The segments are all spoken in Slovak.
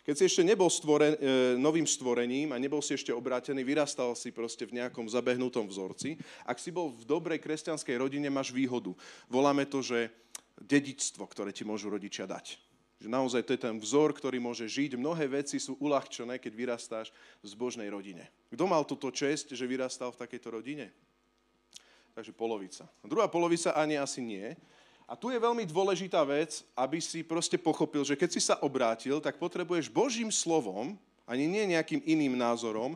Keď si ešte nebol novým stvorením a nebol si ešte obrátený, vyrastal si proste v nejakom zabehnutom vzorci. Ak si bol v dobrej kresťanskej rodine, máš výhodu. Voláme to, že dedičstvo, ktoré ti môžu rodičia dať. Že naozaj to je ten vzor, ktorý môže žiť. Mnohé veci sú uľahčené, keď vyrastáš v zbožnej rodine. Kto mal túto česť, že vyrastal v takejto rodine? Takže polovica. Druhá polovica ani asi nie. A tu je veľmi dôležitá vec, aby si proste pochopil, že keď si sa obrátil, tak potrebuješ Božím slovom, ani nie nejakým iným názorom,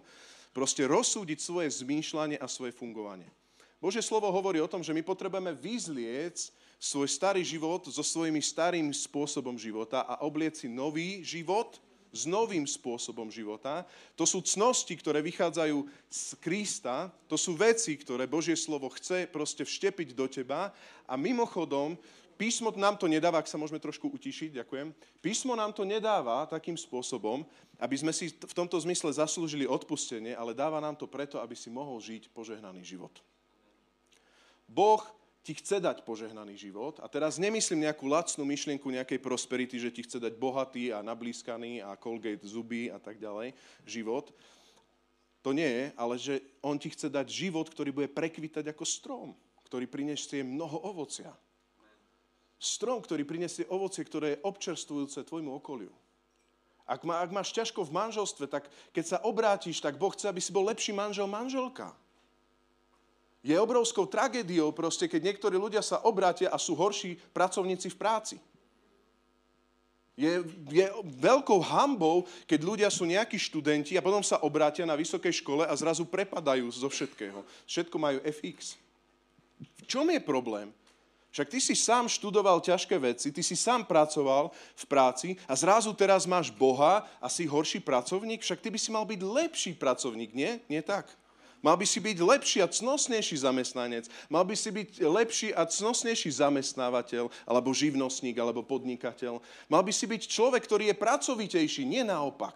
proste rozsúdiť svoje zmýšľanie a svoje fungovanie. Božie slovo hovorí o tom, že my potrebujeme vyzliec svoj starý život so svojimi starým spôsobom života a obliec si nový život s novým spôsobom života. To sú cnosti, ktoré vychádzajú z Krista, to sú veci, ktoré Božie slovo chce proste vštepiť do teba. A mimochodom, písmo nám to nedáva, ak sa môžeme trošku utišiť, ďakujem. Písmo nám to nedáva takým spôsobom, aby sme si v tomto zmysle zaslúžili odpustenie, ale dáva nám to preto, aby si mohol žiť požehnaný život. Boh ti chce dať požehnaný život. A teraz nemyslím nejakú lacnú myšlienku nejakej prosperity, že ti chce dať bohatý a nablískaný a Colgate zuby a tak ďalej život. To nie je, ale že on ti chce dať život, ktorý bude prekvitať ako strom, ktorý prinesie mnoho ovocia. Strom, ktorý prinesie ovocie, ktoré je občerstvujúce tvojmu okoliu. Ak máš ťažko v manželstve, tak keď sa obrátiš, tak Boh chce, aby si bol lepší manžel, manželka. Je obrovskou tragédiou proste, keď niektorí ľudia sa obrátia a sú horší pracovníci v práci. Je veľkou hanbou, keď ľudia sú nejakí študenti a potom sa obrátia na vysokej škole a zrazu prepadajú zo všetkého. Všetko majú FX. V čom je problém? Však ty si sám študoval ťažké veci, ty si sám pracoval v práci a zrazu teraz máš Boha a si horší pracovník, však ty by si mal byť lepší pracovník, nie? Nie tak. Mal by si byť lepší a cnostnejší zamestnanec. Mal by si byť lepší a cnostnejší zamestnávateľ, alebo živnostník, alebo podnikateľ. Mal by si byť človek, ktorý je pracovitejší, nie naopak.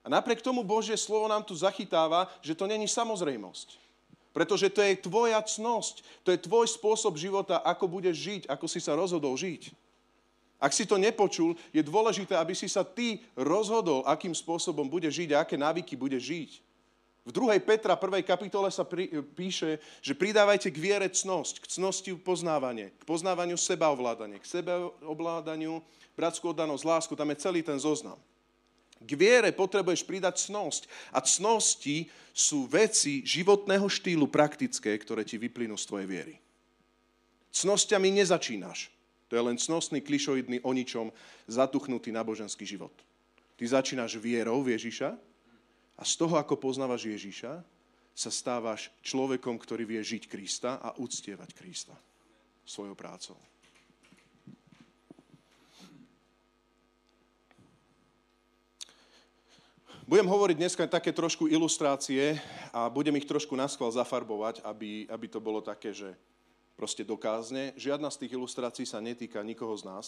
A napriek tomu Božie slovo nám tu zachytáva, že to není samozrejmosť. Pretože to je tvoja cnosť, to je tvoj spôsob života, ako budeš žiť, ako si sa rozhodol žiť. Ak si to nepočul, je dôležité, aby si sa ty rozhodol, akým spôsobom budeš žiť a aké návyky budeš žiť. V 2. Petra 1. kapitole sa píše, že pridávajte k viere cnosť, k cnosti poznávanie, k poznávaniu sebaovládanie, k sebaovládaniu bratskú oddanosť, lásku, tam je celý ten zoznam. K viere potrebuješ pridať cnosť a cnosti sú veci životného štýlu praktické, ktoré ti vyplynú z tvojej viery. Cnosťami nezačínaš. To je len cnostný, klišoidný, o ničom zatuchnutý náboženský život. Ty začínaš vierou v Ježiša, a z toho, ako poznávaš Ježiša, sa stávaš človekom, ktorý vie žiť Krista a uctievať Krista svojou prácou. Budem hovoriť dneska také trošku ilustrácie a budem ich trošku naschvál zafarbovať, aby to bolo také, že proste dokázne. Žiadna z tých ilustrácií sa netýka nikoho z nás,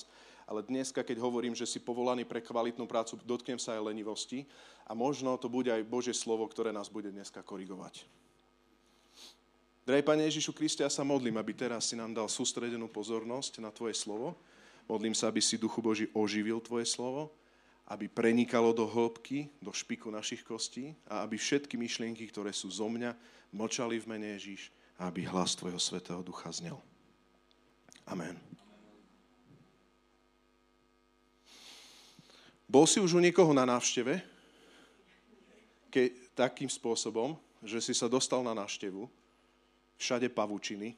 ale dneska, keď hovorím, že si povolaný pre kvalitnú prácu, dotknem sa aj lenivosti a možno to bude aj Božie slovo, ktoré nás bude dneska korigovať. Drahý Pane Ježišu Kriste, ja sa modlím, aby teraz si nám dal sústredenú pozornosť na Tvoje slovo. Modlím sa, aby si Duchu Boží oživil Tvoje slovo, aby prenikalo do hĺbky, do špiku našich kostí a aby všetky myšlienky, ktoré sú zo mňa, mlčali v mene Ježiš a aby hlas Tvojho Svätého Ducha znel. Amen. Bol si už u niekoho na návšteve? Takým spôsobom, že si sa dostal na návštevu, všade pavučiny,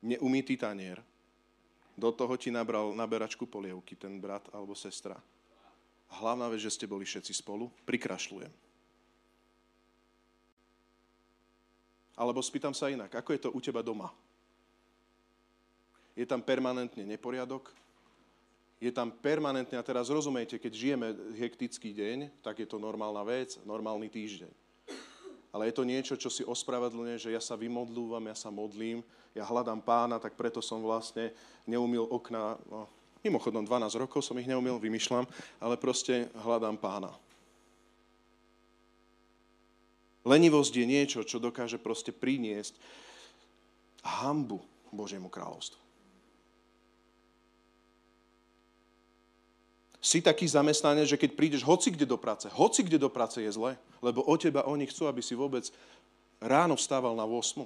neumytý tanier, do toho ti nabral naberačku polievky ten brat alebo sestra. A hlavná vec, že ste boli všetci spolu, prikrašľujem. Alebo spýtam sa inak, ako je to u teba doma? Je tam permanentne neporiadok? Je tam permanentne, a teraz rozumiete, keď žijeme hektický deň, tak je to normálna vec, normálny týždeň. Ale je to niečo, čo si ospravedlňuje, že ja sa vymodľúvam, ja sa modlím, ja hľadám Pána, tak preto som vlastne neumyl okná. No, mimochodom, 12 rokov som ich neumyl, vymýšľam, ale proste hľadám Pána. Lenivosť je niečo, čo dokáže proste priniesť hanbu Božiemu kráľovstvu. si taký zamestnanec, že keď prídeš hoci kde do práce je zle, lebo o teba oni chcú, aby si vôbec ráno vstával na 8.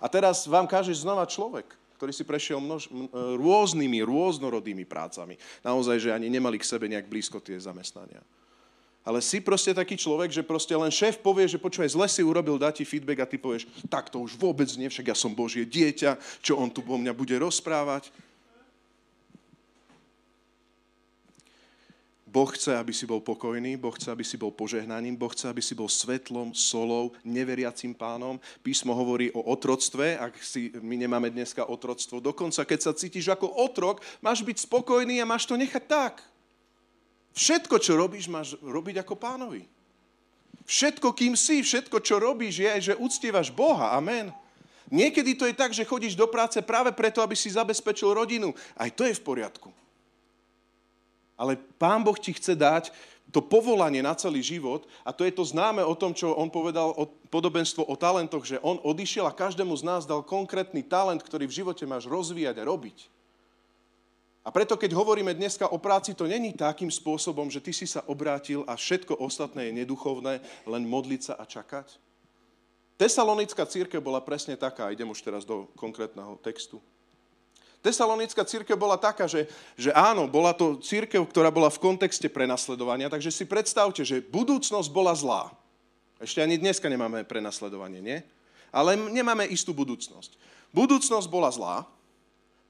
A teraz vám kážeš znova človek, ktorý si prešiel rôznorodými prácami. Naozaj, že ani nemali k sebe nejak blízko tie zamestnania. Ale si proste taký človek, že proste len šéf povie, že počúvaj, zle si urobil, dá ti feedback a ty povieš, tak to už vôbec nie, však ja som Božie dieťa, čo on tu po mňa bude rozprávať. Boh chce, aby si bol pokojný, Boh chce, aby si bol požehnaním, Boh chce, aby si bol svetlom, solou, neveriacím pánom. Písmo hovorí o otroctve, my nemáme dneska otroctvo. Dokonca, keď sa cítiš ako otrok, máš byť spokojný a máš to nechať tak. Všetko, čo robíš, máš robiť ako pánovi. Všetko, kým si, všetko, čo robíš, je, že uctievaš Boha. Amen. Niekedy to je tak, že chodíš do práce práve preto, aby si zabezpečil rodinu. Aj to je v poriadku. Ale Pán Boh ti chce dať to povolanie na celý život a to je to známe o tom, čo on povedal o podobenstvo o talentoch, že on odišiel a každému z nás dal konkrétny talent, ktorý v živote máš rozvíjať a robiť. A preto, keď hovoríme dneska o práci, to není takým spôsobom, že ty si sa obrátil a všetko ostatné je neduchovné, len modliť sa a čakať. Tesalonická cirkev bola presne taká, idem už teraz do konkrétneho textu. Tesalonická cirkev bola taká, že áno, bola to cirkev, ktorá bola v kontexte prenasledovania, takže si predstavte, že budúcnosť bola zlá. Ešte ani dneska nemáme prenasledovanie, nie? Ale nemáme istú budúcnosť. Budúcnosť bola zlá,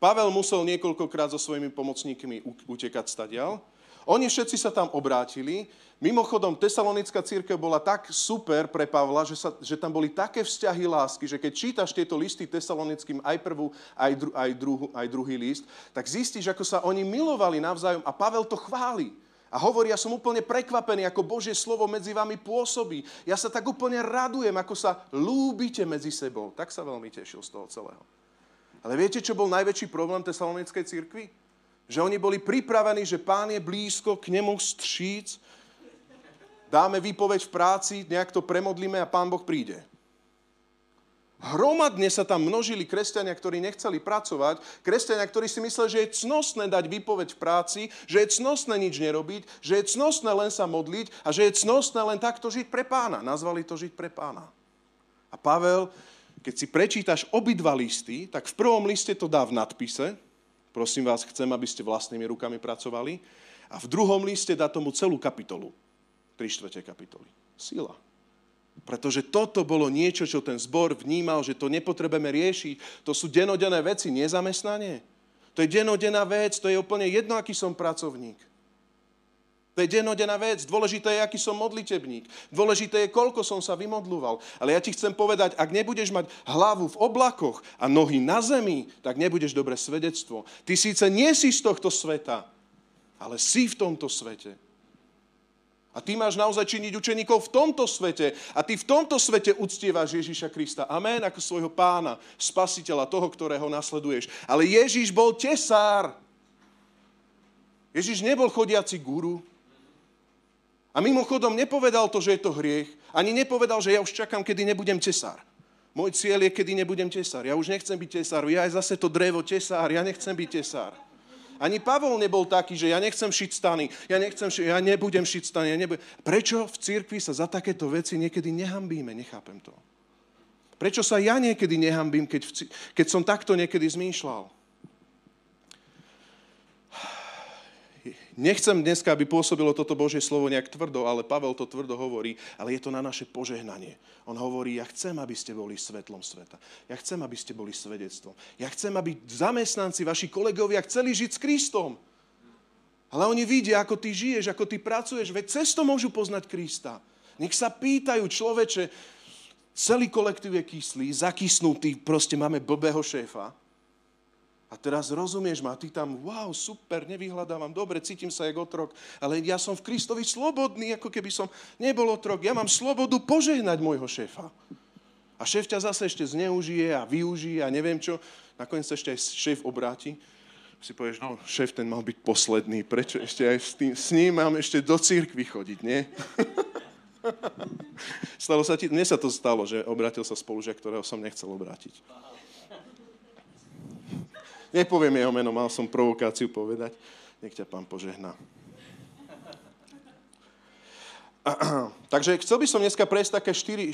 Pavel musel niekoľkokrát so svojimi pomocníkmi utekať stadiaľ. Oni všetci sa tam obrátili. Mimochodom, Tesalonická cirkev bola tak super pre Pavla, že tam boli také vzťahy lásky, že keď čítaš tieto listy Tesalonickým, aj prvú, aj druhý list, tak zistíš, ako sa oni milovali navzájom a Pavel to chváli. A hovorí, ja som úplne prekvapený, ako Božie slovo medzi vami pôsobí. Ja sa tak úplne radujem, ako sa ľúbite medzi sebou. Tak sa veľmi tešil z toho celého. Ale viete, čo bol najväčší problém Tesalonickej cirkvi? Že oni boli pripravení, že Pán je blízko, k nemu stříc, dáme výpoveď v práci, nejak to premodlíme a Pán Boh príde. Hromadne sa tam množili kresťania, ktorí nechceli pracovať, kresťania, ktorí si mysleli, že je cnostné dať výpoveď v práci, že je cnostné nič nerobiť, že je cnostné len sa modliť a že je cnostné len takto žiť pre Pána. Nazvali to žiť pre Pána. A Pavel... Keď si prečítaš obidva listy, tak v prvom liste to dá v nadpise. Prosím vás, chcem, aby ste vlastnými rukami pracovali. A v druhom liste dá tomu celú kapitolu. 3/4 kapitoly. Sila. Pretože toto bolo niečo, čo ten zbor vnímal, že to nepotrebujeme riešiť. To sú dennodenné veci, nie zamestnanie. To je dennodenná vec, to je úplne jedno, aký som pracovník. To je dennodenná vec. Dôležité je, aký som modlitebník. Dôležité je, koľko som sa vymodľoval. Ale ja ti chcem povedať, ak nebudeš mať hlavu v oblakoch a nohy na zemi, tak nebudeš dobré svedectvo. Ty síce nie si z tohto sveta, ale si v tomto svete. A ty máš naozaj činiť učeníkov v tomto svete. A ty v tomto svete uctievaš Ježíša Krista. Amen, ako svojho pána, spasiteľa, toho, ktorého nasleduješ. Ale Ježíš bol tesár. Ježíš nebol chodiaci guru. A mimochodom nepovedal to, že je to hriech. Ani nepovedal, že ja už čakám, kedy nebudem tesár. Môj cieľ je, kedy nebudem tesár. Ja už nechcem byť tesár. Ja aj zase to drevo tesár. Ja nechcem byť tesár. Ani Pavol nebol taký, že ja nechcem šiť stany. Ja nebudem šiť stany. Prečo v cirkvi sa za takéto veci niekedy nehambíme? Nechápem to. Prečo sa ja niekedy nehambím, keď som takto niekedy zmýšľal? Nechcem dneska, aby pôsobilo toto Božie slovo nejak tvrdo, ale Pavel to tvrdo hovorí, ale je to na naše požehnanie. On hovorí, ja chcem, aby ste boli svetlom sveta. Ja chcem, aby ste boli svedectvom. Ja chcem, aby zamestnanci, vaši kolegovia chceli žiť s Kristom. Ale oni vidia, ako ty žiješ, ako ty pracuješ, veď cesto môžu poznať Krista. Nech sa pýtajú, človeče, celý kolektív je kyslý, zakysnutý, proste máme blbého šéfa. A teraz rozumieš ma, ty tam, wow, super, nevyhľadávam, dobre, cítim sa ako otrok, ale ja som v Kristovi slobodný, ako keby som nebol otrok. Ja mám slobodu požehnať môjho šéfa. A šéf ťa zase ešte zneužije a využije a neviem čo. Nakoniec sa ešte aj šéf obráti. Si povieš, no, šéf ten mal byť posledný, prečo ešte aj s ním mám ešte do cirkvi chodiť, nie? Mne sa to stalo, že obrátil sa spolužiak, ktorého som nechcel obrátiť. Nepoviem jeho meno, mal som provokáciu povedať. Nech ťa Pán požehná. Takže chcel by som dneska prejsť také 4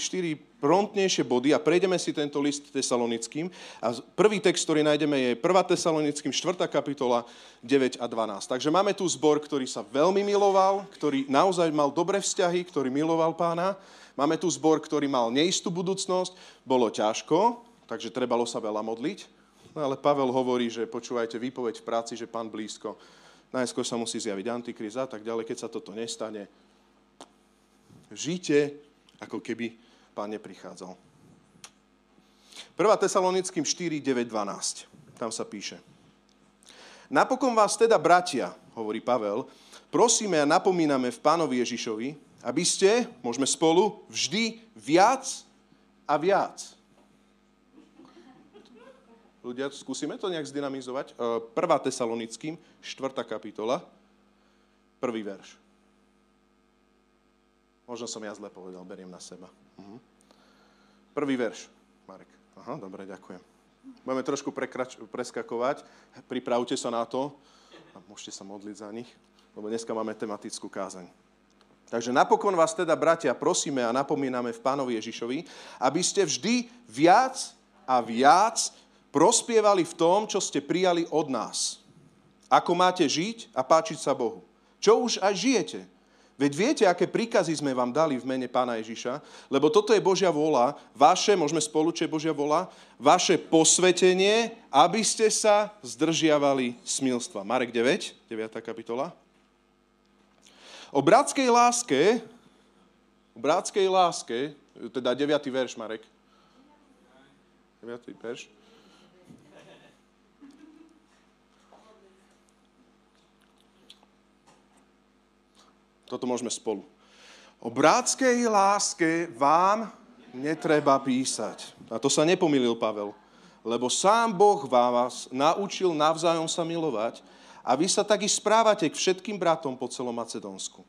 promptnejšie body a prejdeme si tento list Tesalonickým. A prvý text, ktorý nájdeme, je 1. Tesalonickým, 4. kapitola, 9 a 12. Takže máme tu zbor, ktorý sa veľmi miloval, ktorý naozaj mal dobré vzťahy, ktorý miloval Pána. Máme tu zbor, ktorý mal neistú budúcnosť, bolo ťažko, takže trebalo sa veľa modliť. No ale Pavel hovorí, že počúvajte výpoveď v práci, že Pán blízko. Najskôr sa musí zjaviť Antikrist a tak ďalej, keď sa toto nestane. Žite, ako keby Pán neprichádzal. 1. Tesalonickým 4, 9, 12. Tam sa píše. Napokon vás teda, bratia, hovorí Pavel, prosíme a napomíname v Pánovi Ježišovi, aby ste, môžeme spolu, vždy viac a viac. Ľudia, skúsime to nejak zdynamizovať. 1. Tesalonickým, 4. kapitola, 1. verš. Možno som ja zle povedal, beriem na seba. Prvý verš, Marek. Aha, dobre, ďakujem. Budeme trošku preskakovať, pripravte sa na to a môžete sa modliť za nich, lebo dneska máme tematickú kázeň. Takže napokon vás teda, bratia, prosíme a napomíname v Pánovi Ježišovi, aby ste vždy viac a viac prospievali v tom, čo ste prijali od nás. Ako máte žiť a páčiť sa Bohu. Čo už aj žijete. Veď viete, aké príkazy sme vám dali v mene Pána Ježiša, lebo toto je Božia vôľa, vaše, môžeme spolu, čo je Božia vôľa, vaše posvetenie, aby ste sa zdržiavali smilstva. Marek 9, 9. kapitola. O bratskej láske, teda 9. verš, Marek. 9. verš. Toto môžeme spolu. O bratskej láske vám netreba písať. A to sa nepomýlil Pavel. Lebo sám Boh vás naučil navzájom sa milovať a vy sa tak i správate k všetkým bratom po celom Macedónsku.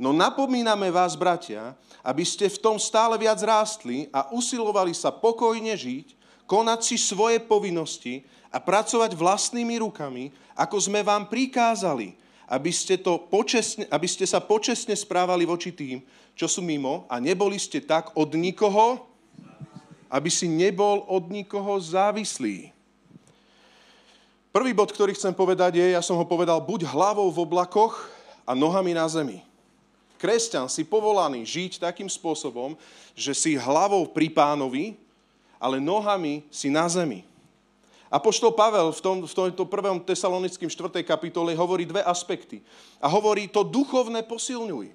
No napomíname vás, bratia, aby ste v tom stále viac rástli a usilovali sa pokojne žiť, konať si svoje povinnosti a pracovať vlastnými rukami, ako sme vám prikázali. Aby ste sa počestne správali voči tým, čo sú mimo a neboli ste tak od nikoho, aby si nebol od nikoho závislý. Prvý bod, ktorý chcem povedať je, ja som ho povedal, buď hlavou v oblakoch a nohami na zemi. Kresťan si povolaný žiť takým spôsobom, že si hlavou pri Pánovi, ale nohami si na zemi. Apoštol Pavel v tomto 1. Tesalonickým 4. kapitole hovorí dve aspekty. A hovorí, to duchovné posilňuj.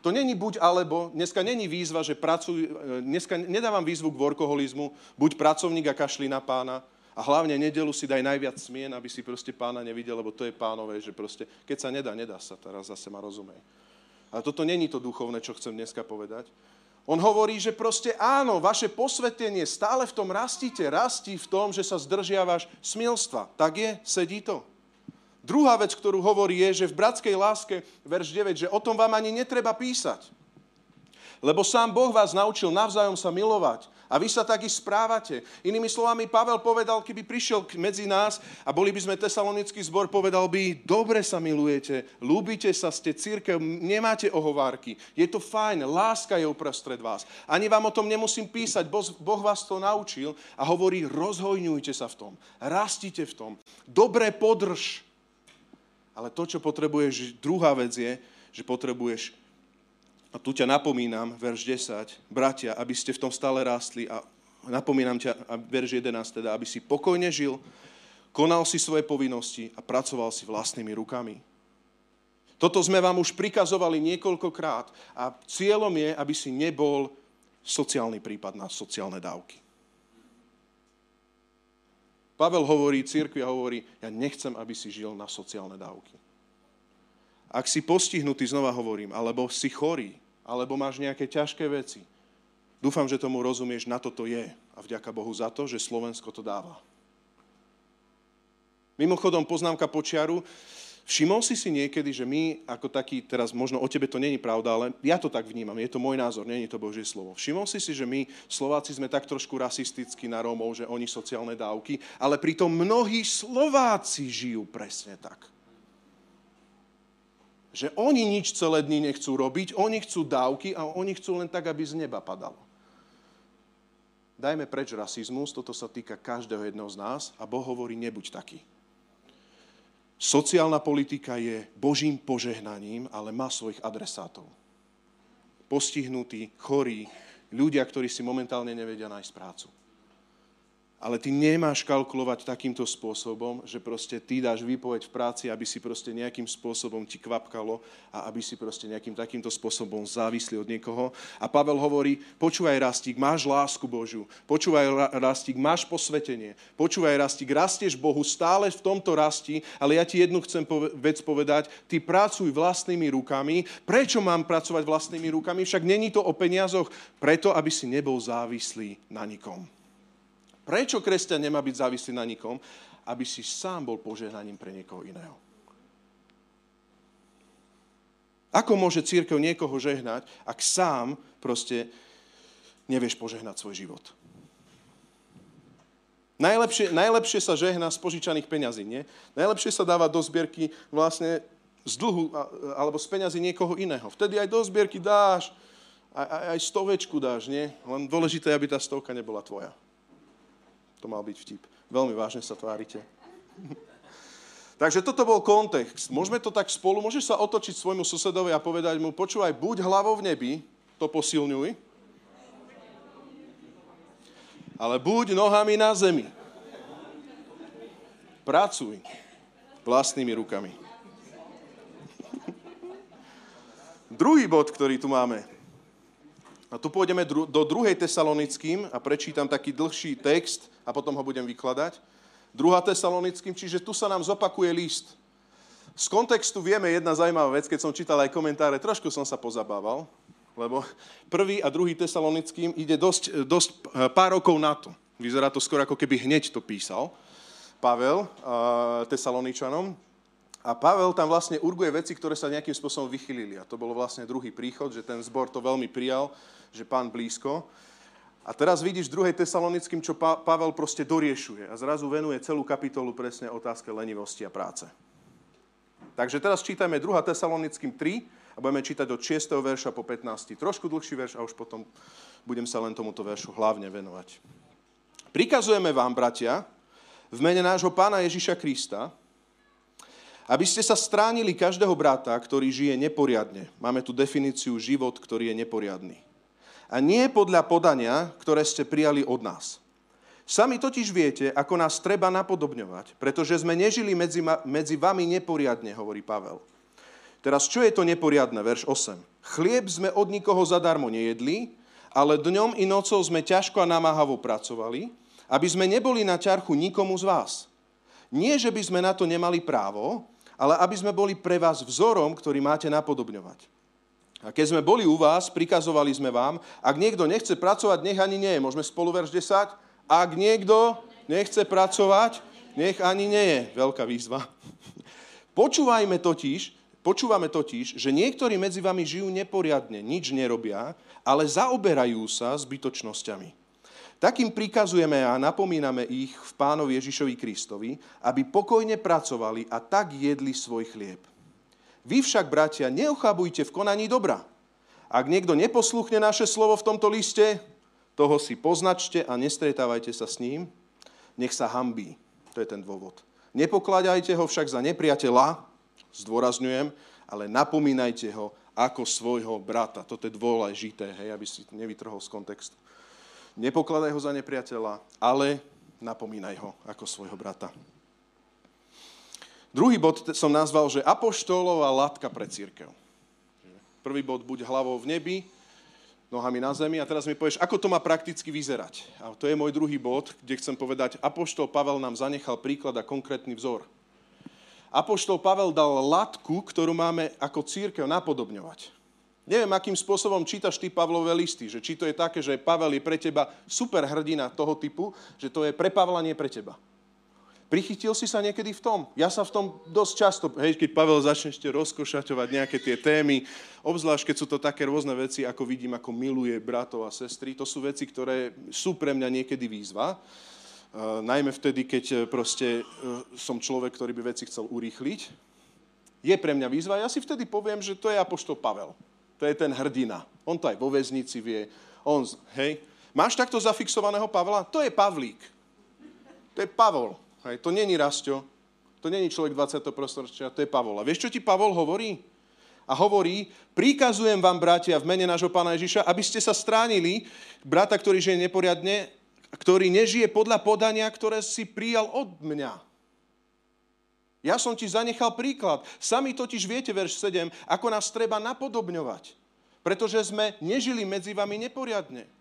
To není buď alebo, dneska není výzva, že pracuj, dneska nedávam výzvu k workoholizmu, buď pracovník a kašli na Pána a hlavne nedeľu si daj najviac smien, aby si proste Pána nevidel, lebo to je Pánové, že proste, keď sa nedá, nedá sa, teraz zase ma rozumej. Ale toto není to duchovné, čo chcem dneska povedať. On hovorí, že proste áno, vaše posvetenie stále v tom rastí v tom, že sa zdržiavaš smilstva. Tak je, sedí to. Druhá vec, ktorú hovorí, je, že v bratskej láske, verš 9, že o tom vám ani netreba písať. Lebo sám Boh vás naučil navzájom sa milovať. A vy sa tak i správate. Inými slovami, Pavel povedal, keby prišiel medzi nás a boli by sme tesalonický zbor, povedal by, dobre sa milujete, ľúbite sa, ste cirkev, nemáte ohovárky. Je to fajn, láska je uprostred vás. Ani vám o tom nemusím písať, Boh vás to naučil a hovorí, rozhojňujte sa v tom, rastite v tom, dobre podrž. Ale to, čo potrebuješ, druhá vec je, že potrebuješ, a tu ťa napomínam, verš 10, bratia, aby ste v tom stále rástli a napomínam ťa, verš 11, teda, aby si pokojne žil, konal si svoje povinnosti a pracoval si vlastnými rukami. Toto sme vám už prikazovali niekoľkokrát a cieľom je, aby si nebol sociálny prípad na sociálne dávky. Pavel hovorí, cirkvi a hovorí, ja nechcem, aby si žil na sociálne dávky. Ak si postihnutý, znova hovorím, alebo si chorý, alebo máš nejaké ťažké veci, dúfam, že tomu rozumieš, na toto je. A vďaka Bohu za to, že Slovensko to dáva. Mimochodom, poznámka počiaru, v Všimol si si niekedy, že my ako takí, teraz možno o tebe to není pravda, ale ja to tak vnímam, je to môj názor, není to Božie slovo. Všimol si si, že my Slováci sme tak trošku rasistickí na Rómov, že oni sociálne dávky, ale pritom mnohí Slováci žijú presne tak. Že oni nič celé dny nechcú robiť, oni chcú dávky a oni chcú len tak, aby z neba padalo. Dajme preč rasizmus, toto sa týka každého jedného z nás a Boh hovorí, nebuď taký. Sociálna politika je Božím požehnaním, ale má svojich adresátov. Postihnutí, chorí, ľudia, ktorí si momentálne nevedia nájsť prácu. Ale ty nemáš kalkulovať takýmto spôsobom, že proste ty dáš výpoveď v práci, aby si proste nejakým spôsobom ti kvapkalo a aby si proste nejakým takýmto spôsobom závislý od niekoho. A Pavel hovorí, počúvaj Rastík, máš lásku Božiu, počúvaj Rastík, máš posvetenie, počúvaj Rastík, rastieš Bohu, stále v tomto rasti, ale ja ti jednu chcem vec povedať, ty pracuj vlastnými rukami. Prečo mám pracovať vlastnými rukami? Však není to o peniazoch, preto aby si nebol závislý na nikom. Prečo kresťan nemá byť závislý na nikom? Aby si sám bol požehnaním pre niekoho iného. Ako môže cirkev niekoho žehnať, ak sám proste nevieš požehnať svoj život? Najlepšie sa žehná z požičaných peňazí, nie? Najlepšie sa dáva do zbierky vlastne z dlhu alebo z peňazí niekoho iného. Vtedy aj do zbierky dáš, aj stovečku dáš, nie? Len dôležité, aby tá stovka nebola tvoja. To mal byť vtip. Veľmi vážne sa tvárite. Takže toto bol kontext. Môžeme to tak spolu, môžeš sa otočiť svojmu susedovi a povedať mu, počúvaj, buď hlavou v nebi, to posilňuj, ale buď nohami na zemi. Pracuj vlastnými rukami. Druhý bod, ktorý tu máme. A tu pôjdeme do 2. Tesalonickým a prečítam taký dlhší text a potom ho budem vykladať. 2. Tesalonickým, čiže tu sa nám zopakuje list. Z kontextu vieme jedna zaujímavá vec, keď som čítal aj komentáre, trošku som sa pozabával, lebo 1. a 2. Tesalonickým ide dosť pár rokov na to. Vyzerá to skoro ako keby hneď to písal Pavel Tesaloničanom. A Pavel tam vlastne urguje veci, ktoré sa nejakým spôsobom vychylili. A to bolo vlastne druhý príchod, že ten zbor to veľmi prijal, že Pán blízko. A teraz vidíš v 2. Tesalonickým, čo Pavel proste doriešuje. A zrazu venuje celú kapitolu presne otázke lenivosti a práce. Takže teraz čítame 2. Tesalonickým 3 a budeme čítať od 6. verša po 15. Trošku dlhší verš a už potom budem sa len tomuto veršu hlavne venovať. Prikazujeme vám, bratia, v mene nášho Pána Ježiša Krista, aby ste sa stránili každého brata, ktorý žije neporiadne. Máme tu definíciu život, ktorý je neporiadny. A nie podľa podania, ktoré ste prijali od nás. Sami totiž viete, ako nás treba napodobňovať, pretože sme nežili medzi vami neporiadne, hovorí Pavel. Teraz, čo je to neporiadne? Verš 8. Chlieb sme od nikoho zadarmo nejedli, ale dňom i nocou sme ťažko a namáhavo pracovali, aby sme neboli na ťarchu nikomu z vás. Nie, že by sme na to nemali právo, ale aby sme boli pre vás vzorom, ktorý máte napodobňovať. A keď sme boli u vás, prikazovali sme vám, ak niekto nechce pracovať, nech ani nie je. Môžeme spolu verš 10? Ak niekto nechce pracovať, nech ani nie je. Veľká výzva. Počúvame totiž, že niektorí medzi vami žijú neporiadne, nič nerobia, ale zaoberajú sa zbytočnosťami. Takým prikazujeme a napomíname ich v Pánovi Ježišovi Kristovi, aby pokojne pracovali a tak jedli svoj chlieb. Vy však, bratia, neochabujte v konaní dobra. Ak niekto neposluchne naše slovo v tomto liste, toho si poznačte a nestretávajte sa s ním. Nech sa hanbí. To je ten dôvod. Nepokladajte ho však za nepriateľa, zdôrazňujem, ale napomínajte ho ako svojho brata. Toto je dôležité, hej, aby si nevytrhol z kontextu. Nepokladaj ho za nepriateľa, ale napomínaj ho ako svojho brata. Druhý bod som nazval, že apoštolova latka pre cirkev. Prvý bod, buď hlavou v nebi, nohami na zemi. A teraz mi povieš, ako to má prakticky vyzerať. A to je môj druhý bod, kde chcem povedať, apoštol Pavel nám zanechal príklad a konkrétny vzor. Apoštol Pavel dal latku, ktorú máme ako cirkev napodobňovať. Neviem, akým spôsobom čítaš ty Pavlové listy, že či to je také, že Pavel je pre teba superhrdina toho typu, že to je pre Pavla, nie pre teba. Prichytil si sa niekedy v tom? Ja sa v tom dosť často, hej, keď Pavel začne ešte rozkošaťovať nejaké tie témy, obzvlášť keď sú to také rôzne veci, ako vidím, ako miluje bratov a sestry, to sú veci, ktoré sú pre mňa niekedy výzva. Najmä vtedy, keď proste som človek, ktorý by veci chcel urýchliť. Je pre mňa výzva, ja si vtedy poviem, že to je apoštol Pavel. To je ten hrdina. On to aj vo väznici vie. On, hej. Máš takto zafixovaného Pavla? To je Pavlík. To je Pavol. Hej, to není Rasto, to není človek 20. prostoročia, to je Pavol. A vieš, čo ti Pavol hovorí? A hovorí, príkazujem vám, bratia, v mene nášho Pána Ježiša, aby ste sa stránili brata, ktorý žije neporiadne, ktorý nežije podľa podania, ktoré si prijal od mňa. Ja som ti zanechal príklad. Sami totiž viete, verš 7, ako nás treba napodobňovať, pretože sme nežili medzi vami neporiadne.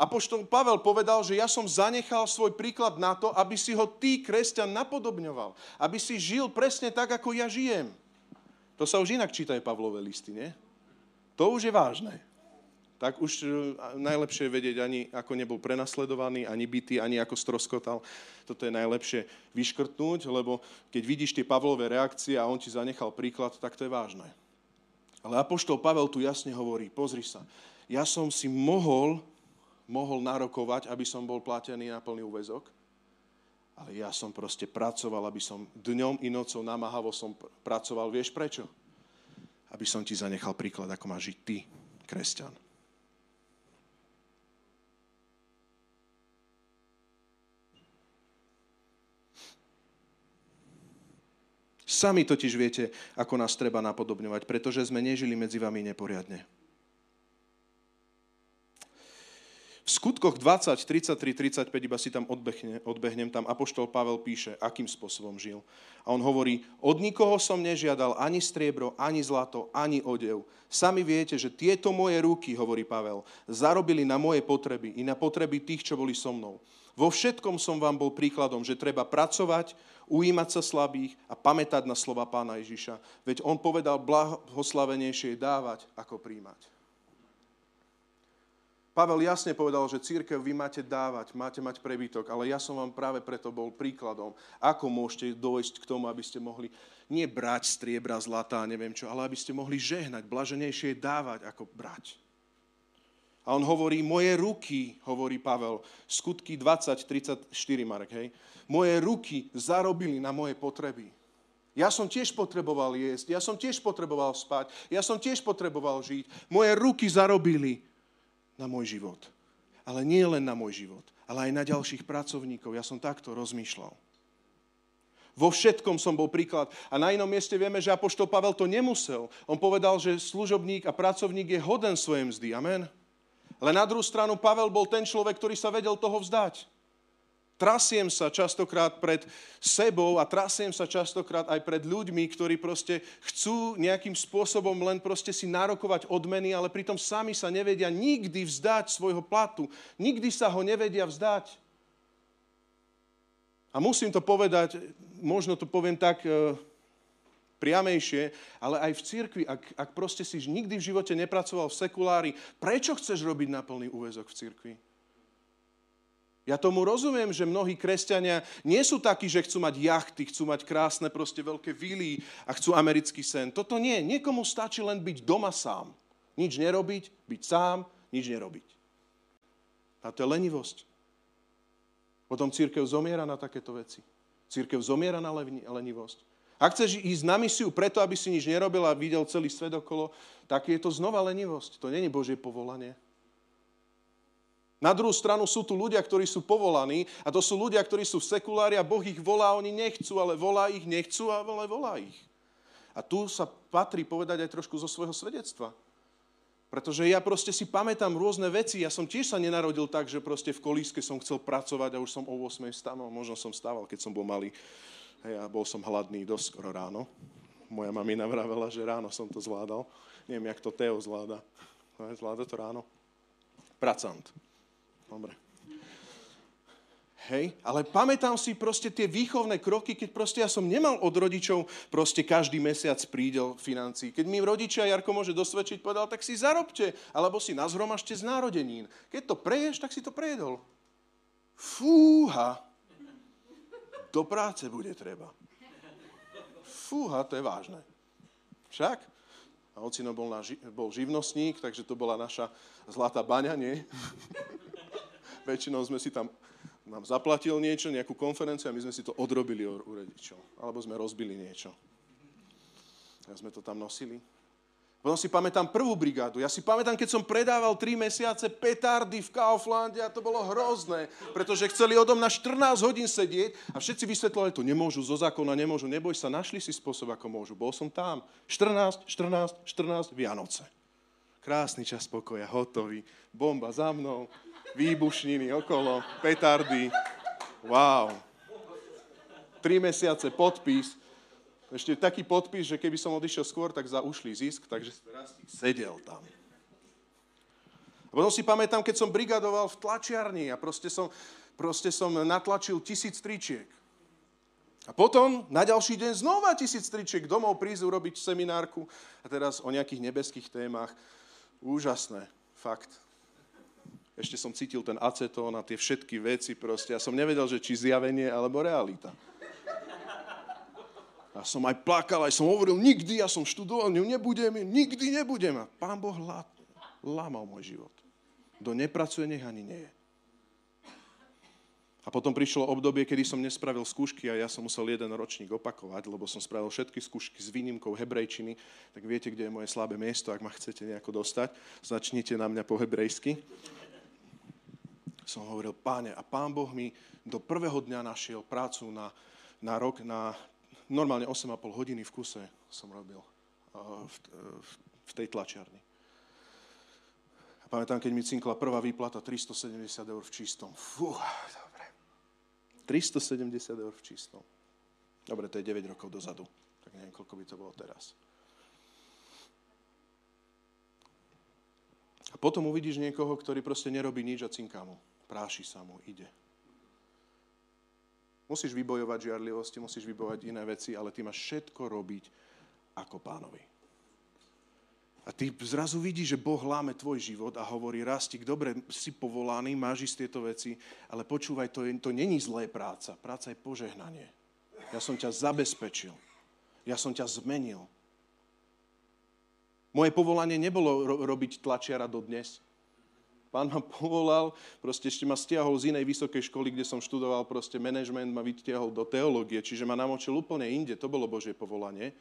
Apoštol Pavel povedal, že ja som zanechal svoj príklad na to, aby si ho ty, kresťan, napodobňoval. Aby si žil presne tak, ako ja žijem. To sa už inak čítajú Pavlové listy, nie? To už je vážne. Tak už najlepšie je vedieť, ani ako nebol prenasledovaný, ani bitý, ani ako stroskotal. Toto je najlepšie vyškrtnúť, lebo keď vidíš tie Pavlové reakcie a on ti zanechal príklad, tak to je vážne. Ale apoštol Pavel tu jasne hovorí, pozri sa, ja som si mohol narokovať, aby som bol platený na plný úväzok. Ale ja som proste pracoval, aby som dňom i nocou namáhavo som pracoval. Vieš prečo? Aby som ti zanechal príklad, ako máš žiť ty, kresťan. Sami totiž viete, ako nás treba napodobňovať, pretože sme nežili medzi vami neporiadne. V Skutkoch 20, 33, 35, iba si tam odbehnem, tam apoštol Pavel píše, akým spôsobom žil. A on hovorí, od nikoho som nežiadal ani striebro, ani zlato, ani odev. Sami viete, že tieto moje ruky, hovorí Pavel, zarobili na moje potreby i na potreby tých, čo boli so mnou. Vo všetkom som vám bol príkladom, že treba pracovať, ujímať sa slabých a pamätať na slova Pána Ježiša. Veď on povedal, blahoslavenejšie je dávať, ako príjmať. Pavel jasne povedal, že cirkev vy máte dávať, máte mať prebytok, ale ja som vám práve preto bol príkladom, ako môžete dojsť k tomu, aby ste mohli nie brať striebra, zlata, neviem čo, ale aby ste mohli žehnať, blaženejšie dávať, ako brať. A on hovorí, moje ruky, hovorí Pavel, Skutky 20, 34, Marek, hej, moje ruky zarobili na moje potreby. Ja som tiež potreboval jesť, ja som tiež potreboval spať, ja som tiež potreboval žiť, moje ruky zarobili na môj život. Ale nie len na môj život, ale aj na ďalších pracovníkov. Ja som takto rozmýšľal. Vo všetkom som bol príklad. A na inom mieste vieme, že apoštol Pavel to nemusel. On povedal, že služobník a pracovník je hoden svojej mzdy. Amen. Ale na druhú stranu Pavel bol ten človek, ktorý sa vedel toho vzdať. Trasiem sa častokrát pred sebou a trasiem sa častokrát aj pred ľuďmi, ktorí proste chcú nejakým spôsobom len proste si nárokovať odmeny, ale pritom sami sa nevedia nikdy vzdať svojho platu. Nikdy sa ho nevedia vzdať. A musím to povedať, možno to poviem tak priamejšie, ale aj v cirkvi, ak proste si nikdy v živote nepracoval v sekulári, prečo chceš robiť na plný úväzok v cirkvi? Ja tomu rozumiem, že mnohí kresťania nie sú takí, že chcú mať jachty, chcú mať krásne proste veľké vily a chcú americký sen. Toto nie. Niekomu stačí len byť doma sám. Nič nerobiť, byť sám, nič nerobiť. A to je lenivosť. Potom cirkev zomiera na takéto veci. Cirkev zomiera na lenivosť. Ak chceš ísť na misiu preto, aby si nič nerobil a videl celý svet okolo, tak je to znova lenivosť. To nie je Božie povolanie. Na druhú stranu sú tu ľudia, ktorí sú povolaní a to sú ľudia, ktorí sú v sekulári a Boh ich volá, oni nechcú, ale volá ich, nechcú, ale volá ich. A tu sa patrí povedať aj trošku zo svojho svedectva. Pretože ja proste si pamätám rôzne veci. Ja som tiež sa nenarodil tak, že proste v kolíske som chcel pracovať a už som o 8 vstával. Možno som vstával, keď som bol malý. Hej, a bol som hladný dosť skoro ráno. Moja mamina vravela, že ráno som to zvládal. Neviem, jak to Teo zvláda. Zvláda to ráno. Pracant. Dobre. Hej, ale pamätám si proste tie výchovné kroky, keď proste ja som nemal od rodičov proste každý mesiac prídel financií. Keď mi rodičia, Jarko môže dosvedčiť, povedal, tak si zarobte, alebo si nazhromažte z narodenín. Keď to preješ, tak si to prejedol. Fúha. do práce bude treba. Fúha, to je vážne. Však? A ocino bol živnostník, takže to bola naša zlatá baňa, nie? Väčšinou sme si tam, nám zaplatil niečo, nejakú konferenciu a my sme si to odrobili u rodičov. Alebo sme rozbili niečo. A sme to tam nosili. Potom si pamätám prvú brigádu. Ja si pamätám, keď som predával 3 mesiace petardy v Kauflande a to bolo hrozné, pretože chceli odo mňa 14 hodín sedieť a všetci vysvetľovali, to nemôžu, zo zákona nemôžu, neboj sa, našli si spôsob, ako môžu. Bol som tam. 14, 14, 14, Vianoce. Krásny čas pokoja, hotový. Bomba za mnou, výbušniny okolo, petardy. Wow. 3 mesiace podpis. Ešte taký podpis, že keby som odišiel skôr, tak za ušlý zisk, takže sedel tam. A potom si pamätám, keď som brigadoval v tlačiarni a proste som natlačil 1000 tričiek. A potom na ďalší deň znova 1000 tričiek domov prísť urobiť seminárku. A teraz o nejakých nebeských témach. Úžasné, fakt. Ešte som cítil ten acetón a tie všetky veci proste. Ja som nevedel, že či zjavenie alebo realita. A som aj plakal, aj som hovoril, nikdy, ja som študoval, nikdy nebudem. A Pán Boh lámal môj život. Kto nepracuje, nech ani nie je. A potom prišlo obdobie, kedy som nespravil skúšky a ja som musel jeden ročník opakovať, lebo som spravil všetky skúšky s výnimkou hebrejčiny. Tak viete, kde je moje slabé miesto, ak ma chcete nejako dostať. Začnite na mňa po hebrejsky. Som hovoril, Páne, a Pán Boh mi do prvého dňa našiel prácu na rok, na... Normálne 8,5 hodiny v kuse som robil v tej tlačiarni. A pamätám, keď mi cinkla prvá výplata 370 eur v čistom. Fú, dobre. 370 eur v čistom. Dobre, to je 9 rokov dozadu. Tak neviem, koľko by to bolo teraz. A potom uvidíš niekoho, ktorý proste nerobí nič a cinká mu. Práši sa mu, ide. Musíš vybojovať žiarlivosti, musíš vybojovať iné veci, ale ty máš všetko robiť ako Pánovi. A ty zrazu vidíš, že Boh láme tvoj život a hovorí, Rastík, dobre, si povolaný, máš ísť tieto veci, ale počúvaj, to není zlé práca. Práca je požehnanie. Ja som ťa zabezpečil. Ja som ťa zmenil. Moje povolanie nebolo robiť tlačiara dodnes. Pán ma povolal, proste ešte ma stiahol z inej vysokej školy, kde som študoval, proste manažment ma vytiahol do teológie, čiže ma namočil úplne inde, to bolo Božie povolanie.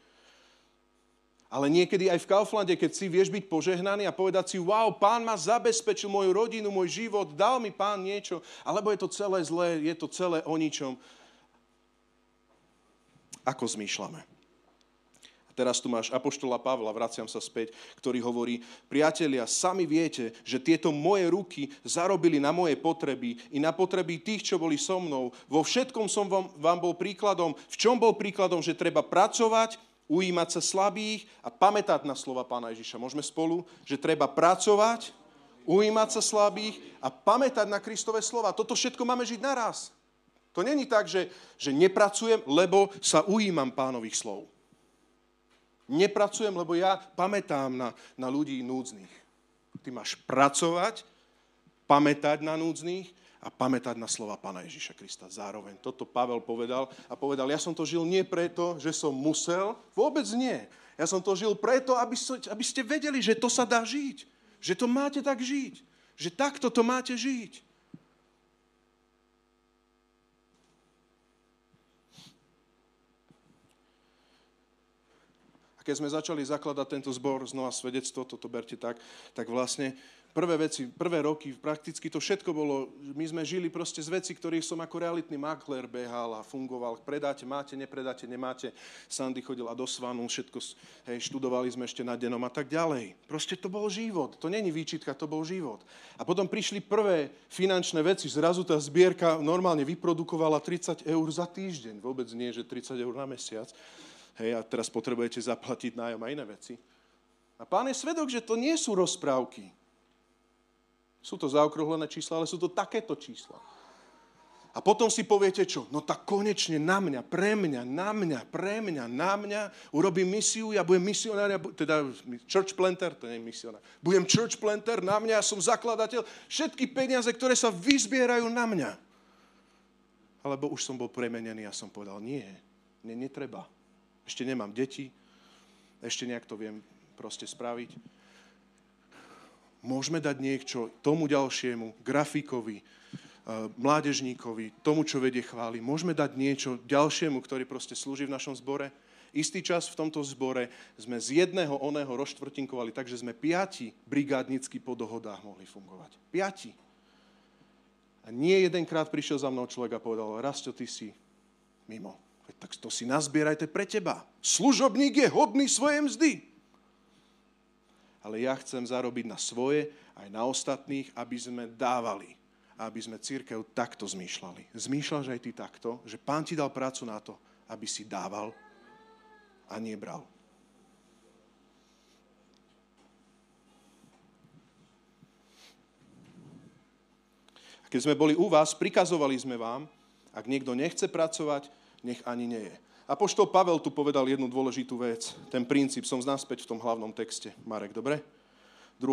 Ale niekedy aj v Kauflande, keď si vieš byť požehnaný a povedať si, wow, Pán ma zabezpečil, moju rodinu, môj život, dal mi Pán niečo, alebo je to celé zlé, je to celé o ničom. Ako zmýšľame? Teraz tu máš apoštola Pavla, vraciam sa späť, ktorý hovorí, priatelia, sami viete, že tieto moje ruky zarobili na moje potreby i na potreby tých, čo boli so mnou. Vo všetkom som vám bol príkladom. V čom bol príkladom, že treba pracovať, ujímať sa slabých a pamätať na slova Pána Ježiša. Môžeme spolu, že treba pracovať, ujímať sa slabých a pamätať na Kristove slova. Toto všetko máme žiť naraz. To není tak, že nepracujem, lebo sa ujímam Pánových slov. Nepracujem, lebo ja pamätám na ľudí núdznych. Ty máš pracovať, pamätať na núdznych a pamätať na slova Pána Ježiša Krista. Zároveň toto Pavel povedal, ja som to žil nie preto, že som musel, vôbec nie. Ja som to žil preto, aby ste vedeli, že to sa dá žiť. Že to máte tak žiť. Že takto to máte žiť. Keď sme začali zakladať tento zbor, znova svedectvo, toto berte tak vlastne prvé roky, prakticky to všetko bolo, my sme žili proste z vecí, ktorých som ako realitný maklér behal a fungoval. Predáte, máte, nepredáte, nemáte. Sandy chodila do Svanu, všetko, hej, študovali sme ešte na denom a tak ďalej. Proste to bol život, to není výčitka, to bol život. A potom prišli prvé finančné veci, zrazu tá zbierka normálne vyprodukovala 30 eur za týždeň, vôbec nie, že 30 eur na mesiac. Hej, a teraz potrebujete zaplatiť nájom a iné veci. A Pán je svedok, že to nie sú rozprávky. Sú to zaokrúhlené čísla, ale sú to takéto čísla. A potom si poviete čo? No tak konečne na mňa urobím misiu, ja budem misionár, teda church planter, to nie je misionár. Budem church planter, na mňa, ja som zakladateľ. Všetky peniaze, ktoré sa vyzbierajú na mňa. Alebo už som bol premenený a som povedal, nie, netreba. Ešte nemám deti, ešte nejak to viem proste spraviť. Môžeme dať niečo tomu ďalšiemu, grafikovi, mládežníkovi, tomu, čo vedie chvály. Môžeme dať niečo ďalšiemu, ktorý proste slúži v našom zbore. Istý čas v tomto zbore sme z jedného oného rozštvrtinkovali, takže sme 5 brigádnicky po dohodách mohli fungovať. 5. A nie jedenkrát prišiel za mnou človek a povedal, Rasto, ty si mimo. Tak to si nazbierajte pre teba. Služobník je hodný svojej mzdy. Ale ja chcem zarobiť na svoje, aj na ostatných, aby sme dávali. Aby sme cirkev takto zmýšľali. Zmýšľaš aj ty takto, že Pán ti dal prácu na to, aby si dával a nebral. A keď sme boli u vás, prikazovali sme vám, ak niekto nechce pracovať, nech ani nie je. Apoštol Pavel tu povedal jednu dôležitú vec. Ten princíp, som naspäť v tom hlavnom texte. Marek, dobre? 2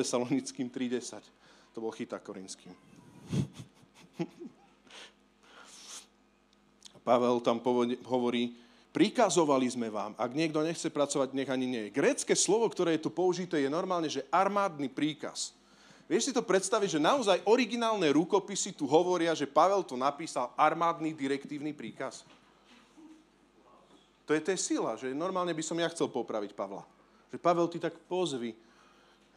Tesalonickým 3:10. To bol chyták Korinským. Pavel tam hovorí, prikazovali sme vám, ak niekto nechce pracovať, nech ani nie. Grécke slovo, ktoré je tu použité, je normálne, že armádny príkaz. Vieš si to predstaviť, že naozaj originálne rukopisy tu hovoria, že Pavel to napísal armádny direktívny príkaz. To je sila, že normálne by som ja chcel popraviť Pavla. Že Pavel, ty tak pozvi,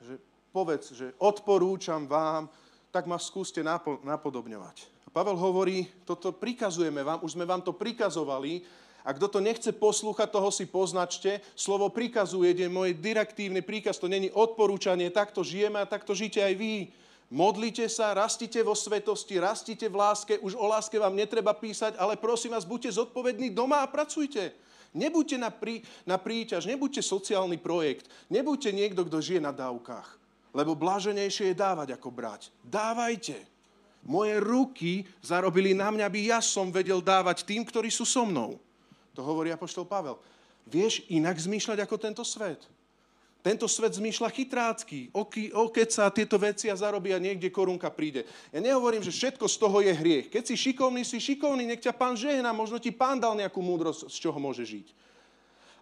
že povedz, že odporúčam vám, tak ma skúste napodobňovať. Pavel hovorí, toto prikazujeme vám, už sme vám to prikazovali a kto to nechce poslúchať, toho si poznačte. Slovo prikazuje, je môj direktívny príkaz, to není odporúčanie, takto žijeme a takto žite aj vy. Modlite sa, rastite vo svetosti, rastite v láske, už o láske vám netreba písať, ale prosím vás, buďte zodpovední doma a pracujte. Nebuďte na príťaž, nebuďte sociálny projekt, nebuďte niekto, kto žije na dávkach, lebo bláženejšie je dávať ako brať. Dávajte. Moje ruky zarobili na mňa, aby ja som vedel dávať tým, ktorí sú so mnou. To hovorí apoštol Pavel. Vieš inak zmýšľať ako tento svet. Tento svet zmýšľa chytrácky. Okeca tieto veci a zarobí a niekde korunka príde. Ja nehovorím, že všetko z toho je hriech. Keď si šikovný, nech ťa Pán žehná. Možno ti Pán dal nejakú múdrosť, z čoho môže žiť.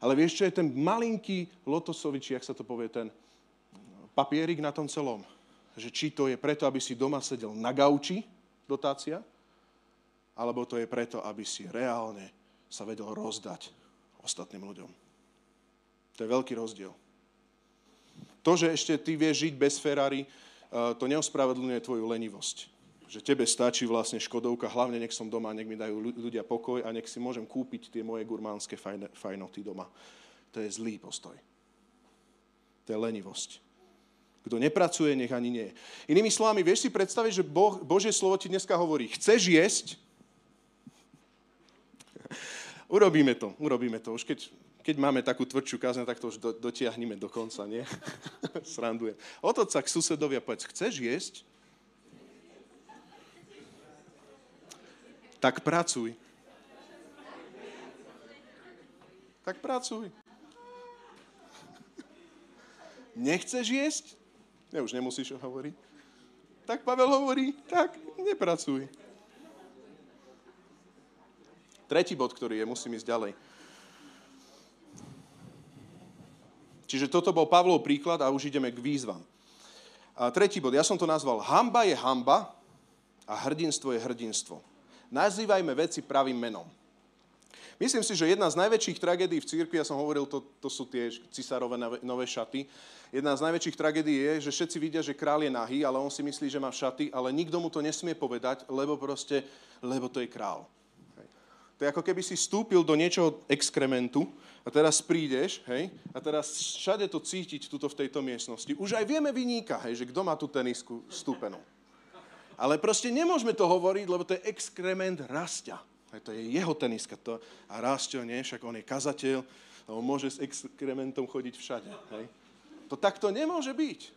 Ale vieš, čo je ten malinký lotosovič, jak sa to povie, ten papierik na tom celom. Že či to je preto, aby si doma sedel na gauči, dotácia, alebo to je preto, aby si reálne sa vedel rozdať ostatným ľuďom. To je veľký rozdiel. To, že ešte ty vieš žiť bez Ferrari, to neospravedlňuje tvoju lenivosť. Že tebe stačí vlastne Škodovka, hlavne nech som doma, nech mi dajú ľudia pokoj a nech si môžem kúpiť tie moje gurmánske fajnoty doma. To je zlý postoj. To je lenivosť. Kto nepracuje, nech ani nie. Inými slovami, vieš si predstaviť, že Božie slovo ti dneska hovorí, chceš jesť? Urobíme to. Už keď máme takú tvrdšiu kázň, tak to už dotiahneme do konca, nie? Srandujem. Otoč sa k susedovi a povedz, chceš jesť? Tak pracuj. Nechceš jesť? Ja už nemusíš hovoriť. Tak Pavel hovorí, tak nepracuj. Tretí bod, ktorý je, musím ísť ďalej. Čiže toto bol Pavlov príklad a už ideme k výzvam. A tretí bod, ja som to nazval hanba je hanba a hrdinstvo je hrdinstvo. Nazývajme veci pravým menom. Myslím si, že jedna z najväčších tragédií v cirkvi, ja som hovoril, to sú tie cisárove nové šaty, jedna z najväčších tragédií je, že všetci vidia, že kráľ je nahý, ale on si myslí, že má šaty, ale nikto mu to nesmie povedať, lebo to je kráľ. Hej. To je ako keby si vstúpil do niečoho exkrementu a teraz prídeš, hej, a teraz všade to cítiť tuto v tejto miestnosti. Už aj vieme vyníka, hej, že kto má tú tenisku vstúpenú. Ale proste nemôžeme to hovoriť, lebo to je exkrement rastia. To je jeho teniska. A Rastio, nie, však on je kazateľ, on môže s exkrementom chodiť všade. Hej. To takto nemôže byť.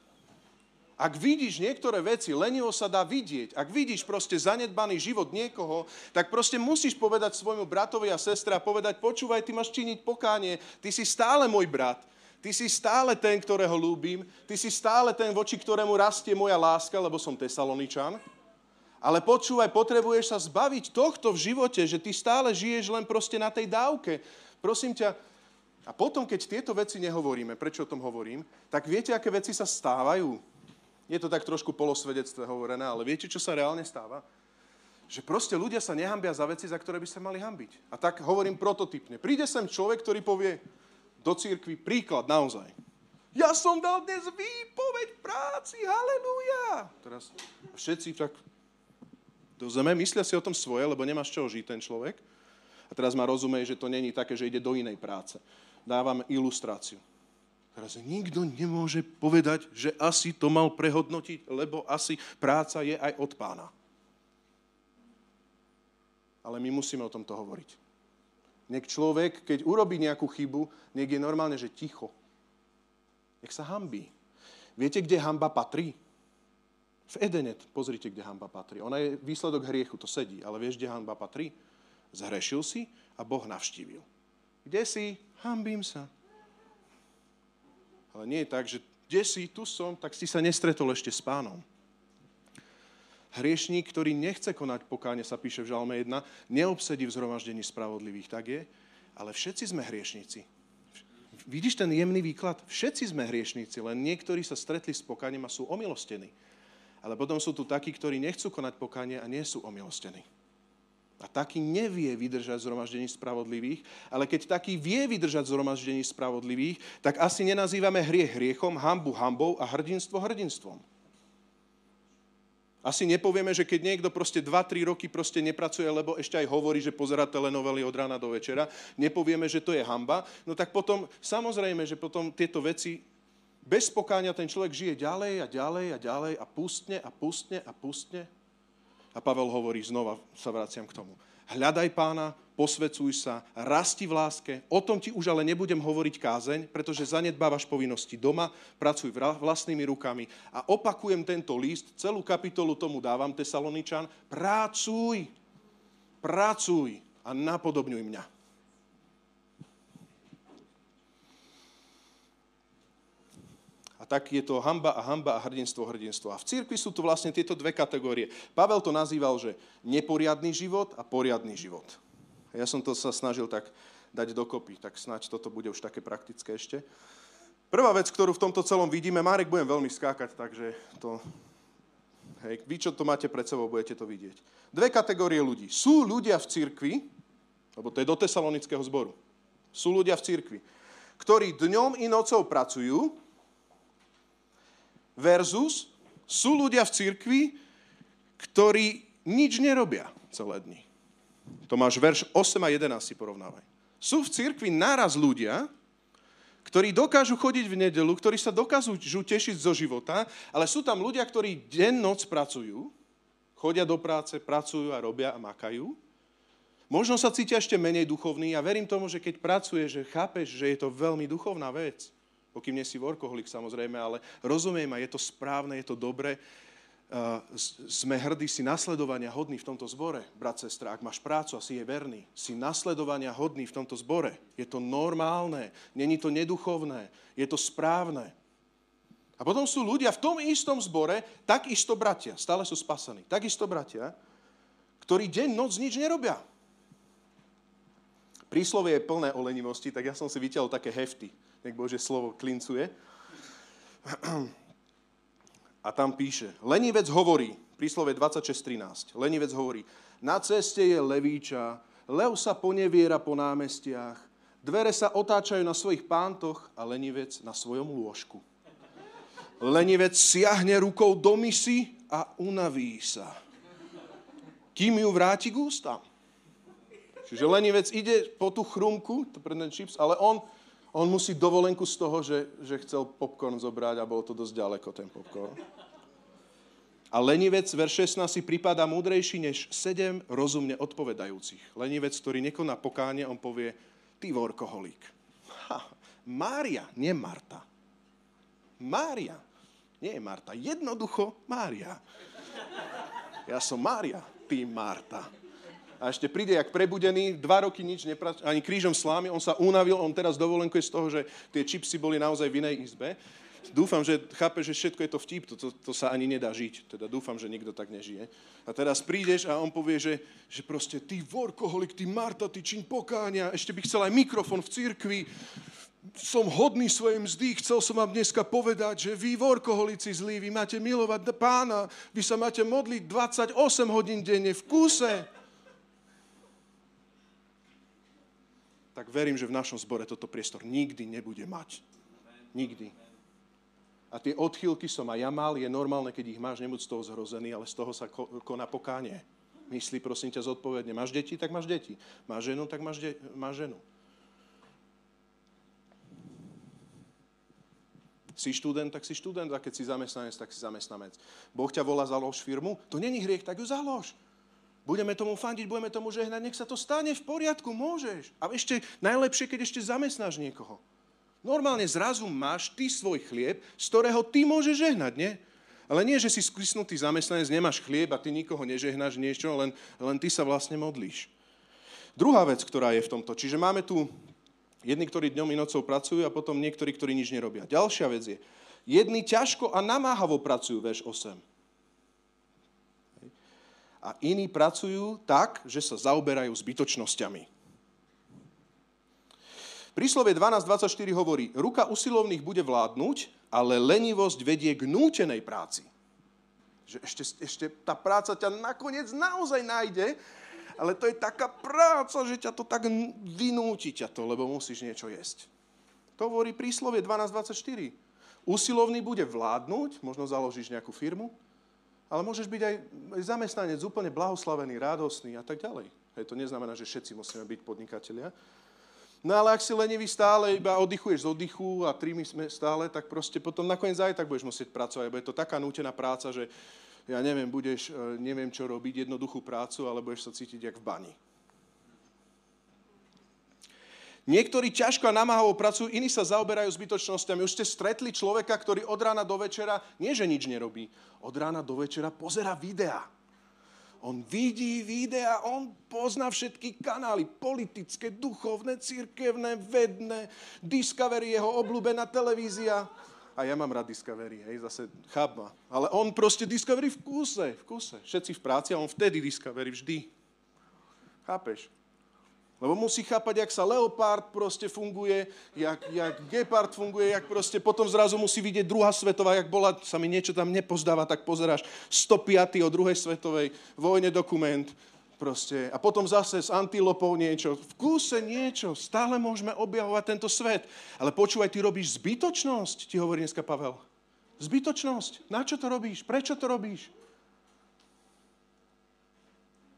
Ak vidíš niektoré veci, lenivo sa dá vidieť, ak vidíš proste zanedbaný život niekoho, tak proste musíš povedať svojmu bratovi a sestre a povedať, počúvaj, ty máš činiť pokánie, ty si stále môj brat, ty si stále ten, ktorého ľúbim, ty si stále ten, voči ktorému rastie moja láska, lebo som Tesaloničan. Ale počúvaj, potrebuješ sa zbaviť tohto v živote, že ty stále žiješ len proste na tej dávke. Prosím ťa. A potom, keď tieto veci nehovoríme, prečo o tom hovorím, tak viete, aké veci sa stávajú? Je to tak trošku polosvedectve hovorené, ale viete, čo sa reálne stáva? Že proste ľudia sa nehambia za veci, za ktoré by sa mali hambiť. A tak hovorím prototypne. Príde sem človek, ktorý povie do cirkvi príklad naozaj. Ja som dal dnes výpoveď práci, halelúja. Teraz všetci tak do zeme myslia si o tom svoje, lebo nemá z čoho žiť ten človek. A teraz ma rozumie, že to není také, že ide do inej práce. Dávam ilustráciu. Teraz nikto nemôže povedať, že asi to mal prehodnotiť, lebo asi práca je aj od Pána. Ale my musíme o tomto hovoriť. Nech človek, keď urobí nejakú chybu, nech je normálne, že ticho. Nech sa hanbí. Viete, kde hanba patrí? V Edene, pozrite, kde hanba patrí. Ona je výsledok hriechu, to sedí. Ale vieš, kde hanba patrí? Zhrešil si a Boh navštívil. Kde si? Hanbím sa. Ale nie je tak, že kde si, tu som, tak si sa nestretol ešte s Pánom. Hriešník, ktorý nechce konať pokánie, sa píše v Žalme 1, neobsedí v zhromaždení spravodlivých, tak je, ale všetci sme hriešníci. Vidíš ten jemný výklad? Všetci sme hriešníci, len niektorí sa stretli s pokáním a sú omilostení. Ale potom sú tu takí, ktorí nechcú konať pokánie a nie sú omilostení. A taký nevie vydržať zhromaždení spravodlivých, ale keď taký vie vydržať zhromaždení spravodlivých, tak asi nenazývame hriech hriechom, hanbu hanbou a hrdinstvo hrdinstvom. Asi nepovieme, že keď niekto proste 2-3 roky proste nepracuje, lebo ešte aj hovorí, že pozerá telenovely od rána do večera, nepovieme, že to je hanba, no tak potom samozrejme, že potom tieto veci bez pokáňa ten človek žije ďalej a ďalej a ďalej a pustne a pustne a pustne. A Pavel hovorí, znova sa vraciam k tomu. Hľadaj Pána, posvecuj sa, rasti v láske. O tom ti už ale nebudem hovoriť kázeň, pretože zanedbávaš povinnosti doma, pracuj vlastnými rukami. A opakujem tento list, celú kapitolu tomu dávam, Tesaloničan. Pracuj, pracuj a napodobňuj mňa. A tak je to hanba a hanba a hrdinstvo, hrdinstvo. A v cirkvi sú tu vlastne tieto dve kategórie. Pavel to nazýval, že neporiadny život a poriadny život. Ja som to sa snažil tak dať dokopy, tak snáď toto bude už také praktické ešte. Prvá vec, ktorú v tomto celom vidíme, Marek, budem veľmi skákať, takže to... Hej, vy, čo to máte pred sebou, budete to vidieť. Dve kategórie ľudí. Sú ľudia v cirkvi, lebo to je do tesalonického zboru. Sú ľudia v cirkvi, ktorí dňom i nocou pracujú, versus sú ľudia v cirkvi, ktorí nič nerobia celé dni. To máš verš 8 a 11 si porovnávaj. Sú v cirkvi naraz ľudia, ktorí dokážu chodiť v nedeľu, ktorí sa dokážu tešiť zo života, ale sú tam ľudia, ktorí deň, noc pracujú, chodia do práce, pracujú a robia a makajú. Možno sa cítia ešte menej duchovný a verím tomu, že keď pracuješ, že chápeš, že je to veľmi duchovná vec. Pokým nie si workoholik samozrejme, ale rozumiem a je to správne, je to dobre. Sme hrdí, si nasledovania hodný v tomto zbore, brat, sestra. Ak máš prácu a si je verný, si nasledovania hodný v tomto zbore. Je to normálne, není to neduchovné, je to správne. A potom sú ľudia v tom istom zbore, takisto bratia, stále sú spasení, takisto bratia, ktorí deň, noc nič nerobia. Príslovie je plné olenivosti, tak ja som si vytiahol také hefty. Nech Božie slovo klincuje. A tam píše, lenivec hovorí, príslove 26.13, lenivec hovorí, na ceste je levíča, lev sa poneviera po námestiach, dvere sa otáčajú na svojich pántoch a lenivec na svojom lôžku. Lenivec siahne rukou do misy a unaví sa. Kým ju vráti k ústam. Čiže lenivec ide po tú chrumku, pre ten čips, ale on musí dovolenku z toho, že chcel popcorn zobrať a bolo to dosť ďaleko, ten popcorn. A lenivec, verš 16, si prípada múdrejší než 7 rozumne odpovedajúcich. Lenivec, ktorý nekoná pokánie, on povie, ty workoholík. Mária, nie Marta. Mária, nie Marta. Jednoducho Mária. Ja som Mária, ty Marta. A ešte príde, jak prebudený, 2 roky nič nepracoval, ani krížom slámy, on sa unavil, on teraz dovolenkuje z toho, že tie čipsy boli naozaj v inej izbe. Dúfam, že chápe, že všetko je to vtip, to sa ani nedá žiť. Teda dúfam, že nikto tak nežije. A teraz prídeš a on povie, že proste ty workoholik, ty Marta, ty čin pokáňa, ešte by chcel aj mikrofón v cirkvi, som hodný svojej mzdy, chcel som vám dneska povedať, že vy workoholici zlí, vy máte milovať pána, vy sa máte modliť 28 hodín denne v kúse. Tak verím, že v našom zbore toto priestor nikdy nebude mať. Nikdy. A tie odchýlky som aj ja mal, je normálne, keď ich máš, nebuď z toho zhrozený, ale z toho sa koná pokánie. Myslí, prosím ťa, zodpovedne. Máš deti, tak máš deti. Máš ženu, tak máš ženu. Si študent, tak si študent. A keď si zamestnanec, tak si zamestnanec. Boh ťa volá, založ firmu. To není hriech, tak ju založ. Budeme tomu fandiť, budeme tomu žehnať, nech sa to stane, v poriadku, môžeš. A ešte najlepšie, keď ešte zamestnáš niekoho. Normálne zrazu máš ty svoj chlieb, z ktorého ty môžeš žehnať, nie? Ale nie, že si sklisnutý zamestnanec, nemáš chlieb a ty nikoho nežehnáš niečo, len ty sa vlastne modlíš. Druhá vec, ktorá je v tomto, čiže máme tu jedni, ktorí dňom i nocou pracujú a potom niektorí, ktorí nič nerobia. Ďalšia vec je, jedni ťažko a namáhavo pracujú, verš 8. A iní pracujú tak, že sa zaoberajú zbytočnosťami. Príslovie 12.24 hovorí, ruka usilovných bude vládnuť, ale lenivosť vedie k nútenej práci. Že ešte tá práca ťa nakoniec naozaj nájde, ale to je taká práca, že ťa to tak vynúti ťa to, lebo musíš niečo jesť. To hovorí príslovie 12.24. Usilovný bude vládnuť, možno založíš nejakú firmu, ale môžeš byť aj zamestnanec úplne blahoslavený, radosný a tak ďalej. Hej, to neznamená, že všetci musíme byť podnikatelia. No ale ak si lenivý stále, iba oddychuješ z oddychu a trímy sme stále, tak proste potom nakoniec aj tak budeš musieť pracovať. Lebo je to taká nútená práca, že ja neviem, budeš neviem čo robiť, jednoduchú prácu, ale budeš sa cítiť jak v bani. Niektorí ťažko a namáhavo pracujú, iní sa zaoberajú zbytočnosťami. Už ste stretli človeka, ktorý od rána do večera, nie že nič nerobí, od rána do večera pozerá videá. On vidí videá, on pozná všetky kanály, politické, duchovné, cirkevné, vedné, Discovery, jeho obľúbená televízia. A ja mám rád Discovery, hej, zase chápma. Ale on proste Discovery v kúse. Všetci v práci a on vtedy Discovery vždy. Chápeš? Lebo musí chápať, jak sa leopard proste funguje, jak gepard funguje, jak proste potom zrazu musí vidieť druhá svetová, jak bola, sa mi niečo tam nepozdáva, tak pozeráš 105. o druhej svetovej vojne dokument proste. A potom zase s antilopou niečo. V kúse niečo. Stále môžeme objavovať tento svet. Ale počúvaj, ty robíš zbytočnosť, ti hovorí dneska Pavel. Zbytočnosť. Na čo to robíš? Prečo to robíš?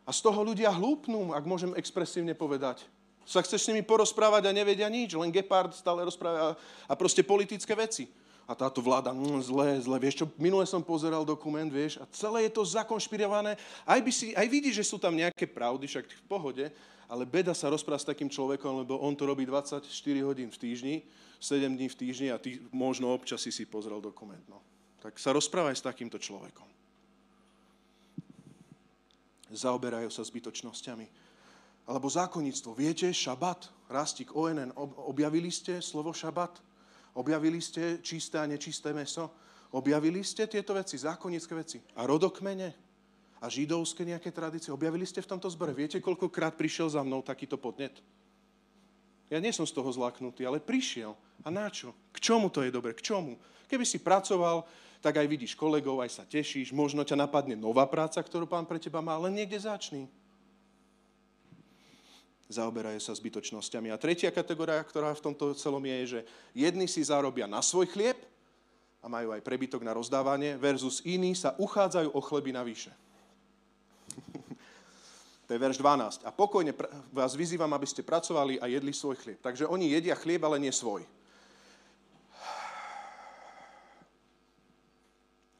A z toho ľudia hlúpnú, ak môžem expresívne povedať. Sa chceš s nimi porozprávať a nevedia nič, len Gepard stále rozpráva a proste politické veci. A táto vláda, zle, vieš čo, minule som pozeral dokument, vieš, a celé je to zakonšpirované. Aj vidíš, že sú tam nejaké pravdy, však v pohode, ale beda sa rozprávať s takým človekom, lebo on to robí 24 hodín v týždni, 7 dní v týždni a ty možno občas si pozrel dokument. No. Tak sa rozprávaj s takýmto človekom. Zaoberajú sa zbytočnosťami. Alebo zákonníctvo. Viete, šabat, rastík ONN, objavili ste slovo šabat? Objavili ste čisté a nečisté mäso? Objavili ste tieto veci, zákonnícke veci? A rodokmene? A židovské nejaké tradície? Objavili ste v tomto zbore? Viete, koľkokrát prišiel za mnou takýto podnet? Ja nie som z toho zláknutý, ale prišiel. A na čo? K čomu to je dobre? K čomu? Keby si pracoval, tak aj vidíš kolegov, aj sa tešíš, možno ťa napadne nová práca, ktorú pán pre teba má, len niekde začni. Zaoberajú sa zbytočnosťami. A tretia kategória, ktorá v tomto celom je, že jedni si zarobia na svoj chlieb a majú aj prebytok na rozdávanie, versus iní sa uchádzajú o chleby navyše. To je verš 12. A pokojne vás vyzývam, aby ste pracovali a jedli svoj chlieb. Takže oni jedia chlieb, ale nie svoj.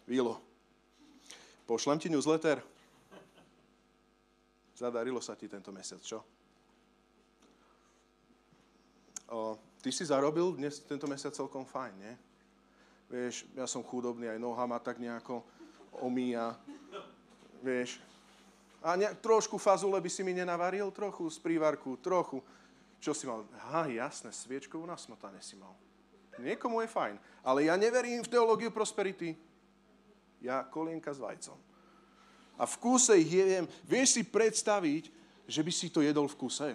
Vilo, pošlem ti newsletter. Zadarilo sa ti tento mesiac, čo? Ty si zarobil dnes tento mesiac celkom fajn, nie? Vieš, ja som chudobný, aj noha ma tak nejako omíja. Vieš, a trošku fazule by si mi nenavaril, trochu z prívarku, trochu. Čo si mal? Aha, jasné, sviečkovú nasmotanie si mal. Niekomu je fajn. Ale ja neverím v teológiu prosperity. Ja kolienka s vajcom. A v kúse ich jem. Vieš si predstaviť, že by si to jedol v kúse?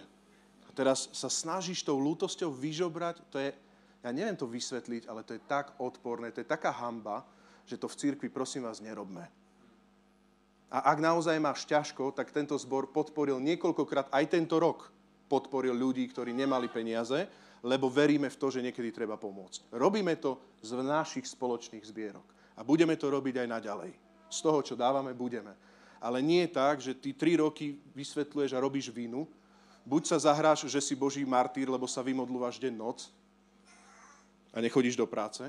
A teraz sa snažíš tou lútosťou vyžobrať. To je, ja neviem to vysvetliť, ale to je tak odporné, to je taká hanba, že to v cirkvi, prosím vás, nerobme. A ak naozaj máš ťažko, tak tento zbor podporil niekoľkokrát, aj tento rok podporil ľudí, ktorí nemali peniaze, lebo veríme v to, že niekedy treba pomôcť. Robíme to z našich spoločných zbierok. A budeme to robiť aj naďalej. Z toho, čo dávame, budeme. Ale nie je tak, že ty 3 roky vysvetľuješ a robíš vinu. Buď sa zahráš, že si Boží martýr, lebo sa vymodľúvaš deň noc a nechodíš do práce.